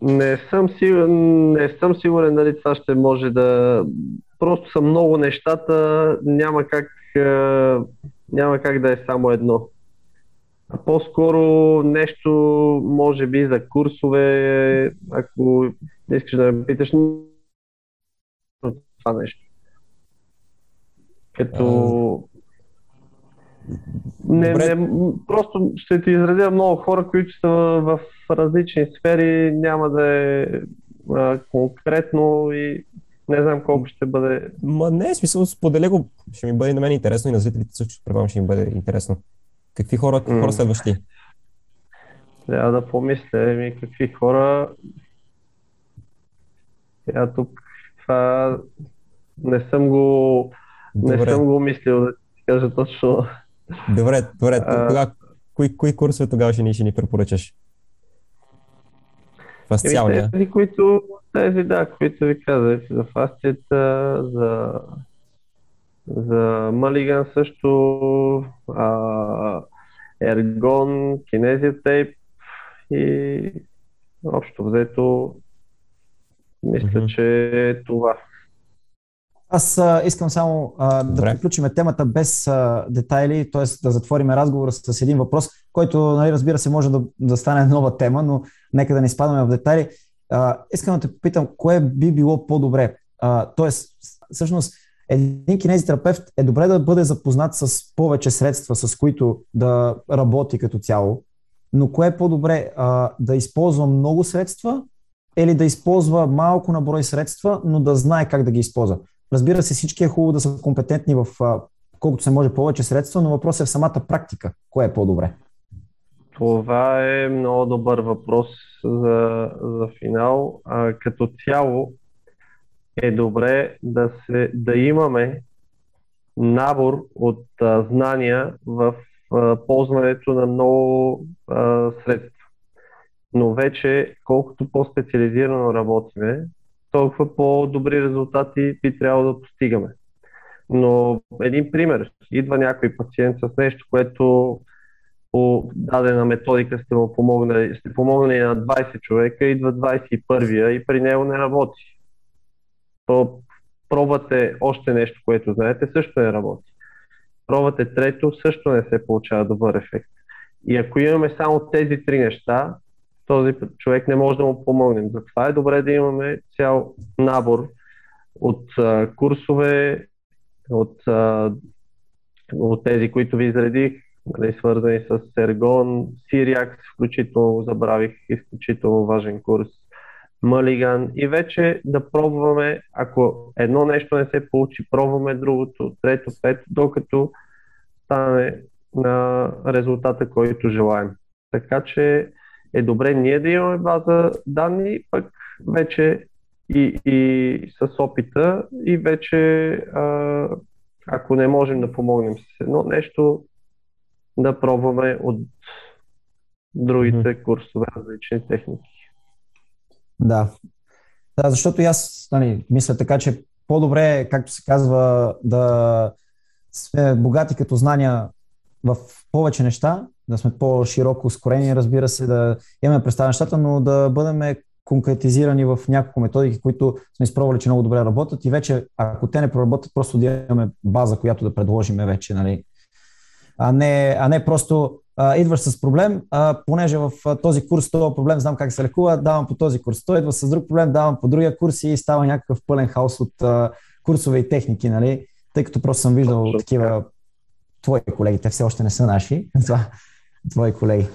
Не съм сигурен, не съм сигурен дали това ще може да... Просто са много нещата, няма как, няма как да е само едно. А по-скоро нещо, може би, за курсове, ако искаш да ме питаш това нещо. Като... Не, не, просто ще ти изредя много хора, които са в различни сфери, няма да е а, конкретно и не знам колко ще бъде. Ма не, смисъл, споделя го, ще ми бъде на мен интересно и на зрителите също, предполагам, ще им бъде интересно. Какви хора, какви хора следваш ти? Трябва да помисля, ми какви хора... Я тук това не съм го, не съм го мислил да ти кажа точно. Добре, добре. Тога, кои, кои курсове тогава ще ни, ще ни препоръчаш? Фасциалния? Тези, които, тези, да, които ви казах, за фасцията, за, за Малиган също, а, Ергон, кинезиотейп и общо взето мисля, mm-hmm. че е това. Аз а, искам само а, да приключим темата без а, детайли, т.е. да затворим разговора с един въпрос, който, нали, разбира се, може да, да стане нова тема, но нека да не изпадаме в детайли. А, искам да те попитам, кое би било по-добре? Т.е. всъщност един кинезитерапевт е добре да бъде запознат с повече средства, с които да работи като цяло, но кое е по-добре? А, да използва много средства или да използва малко на брой средства, но да знае как да ги използва? Разбира се, всички е хубаво да са компетентни в а, колкото се може повече средства, но въпросът е в самата практика. Кое е по-добре? Това е много добър въпрос за, за финал. А, като цяло е добре да, се, да имаме набор от а, знания в а, ползването на много а, средства. Но вече колкото по-специализирано работиме, толкова по-добри резултати би трябвало да постигаме. Но един пример, идва някой пациент с нещо, което по дадена методика сте му помогнали, сте помогнали на двайсет човека, идва двайсет и първия и при него не работи. То пробвате още нещо, което знаете, също не работи. Пробвате трето, също не се получава добър ефект. И ако имаме само тези три неща, този човек не може да му помогнем. Затова е добре да имаме цял набор от а, курсове, от, а, от тези, които ви изредих, нали, свързани с Ергон, Сириакс, включително забравих, изключително важен курс, Малиган. И вече да пробваме, ако едно нещо не се получи, пробваме другото, трето, пето, докато стане на резултата, който желаем. Така че е добре ние да имаме база данни, пък вече и, и с опита, и вече а, ако не можем да помогнем с едно нещо, да пробваме от другите курсове, различни техники. Да, да, защото аз, нали, мисля така, че по-добре, както се казва, да сме богати като знания в повече неща, да сме по-широко скорени, разбира се, да имаме представа нещата, но да бъдем конкретизирани в няколко методики, които сме изпробвали, че много добре работят и вече, ако те не проработят, просто да имаме база, която да предложиме вече, нали? А не, а не просто а, идваш с проблем, а, понеже в а, този курс този проблем знам как се лекува, давам по този курс. Той идва с друг проблем, давам по другия курс и става някакъв пълен хаос от а, курсове и техники, нали? Тъй като просто съм виждал Шутка. такива твои колеги, те все още не са наши, това твои колеги.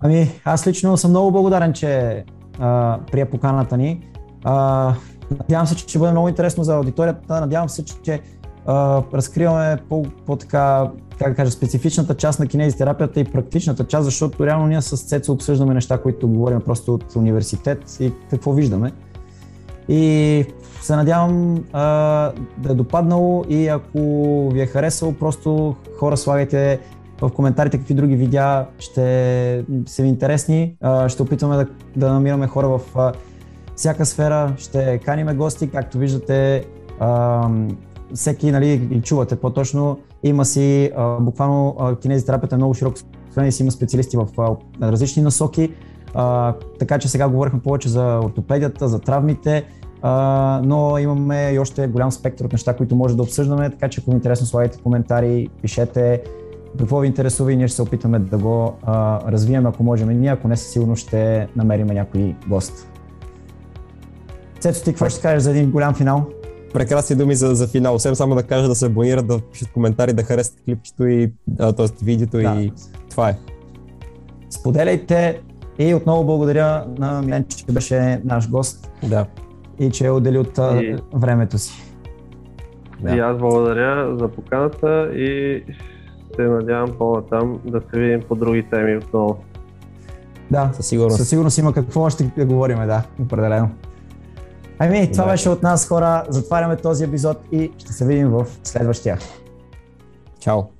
Ами, аз лично съм много благодарен, че а, прие поканата ни. А, надявам се, че ще бъде много интересно за аудиторията. Надявам се, че а, разкриваме по-така, как да кажа, специфичната част на кинезитерапията и практичната част, защото реално ние с Цецо обсъждаме неща, които говорим просто от университет и какво виждаме. И се надявам а, да е допаднало, и ако ви е харесало, просто хора, слагайте в коментарите какви други видеа ще са ви интересни. А, ще опитваме да, да намираме хора в а, всяка сфера, ще каним гости, както виждате. А, всеки, нали, чувате по-точно, има си а, буквално а, кинезитерапията е много широко спектърна и си има специалисти в а, различни насоки. А, така че сега говорихме повече за ортопедията, за травмите, а, но имаме и още голям спектър от неща, които може да обсъждаме, така че ако ви е интересно, слагайте коментари, пишете какво ви интересува и ние ще се опитаме да го а, развием, ако можем и ние, ако не, със сигурно ще намерим някой гост. Цецо, ти какво ще кажеш за един голям финал? Прекрасни думи за, за финал. Освен само да кажа да се абонират, да пишат коментари, да харесат клипчето и а, т.е. видеото, да. И това е. Споделяйте. И отново благодаря на Милен, че беше наш гост, да, и че е отдели от и... времето си. Да. И аз благодаря за поканата и се надявам по-натам да се видим по други теми отново. Да, със сигурност, със сигурност има какво още да говорим, да, определено. Ами, това да. беше от нас, хора. Затваряме този епизод и ще се видим в следващия. Чао!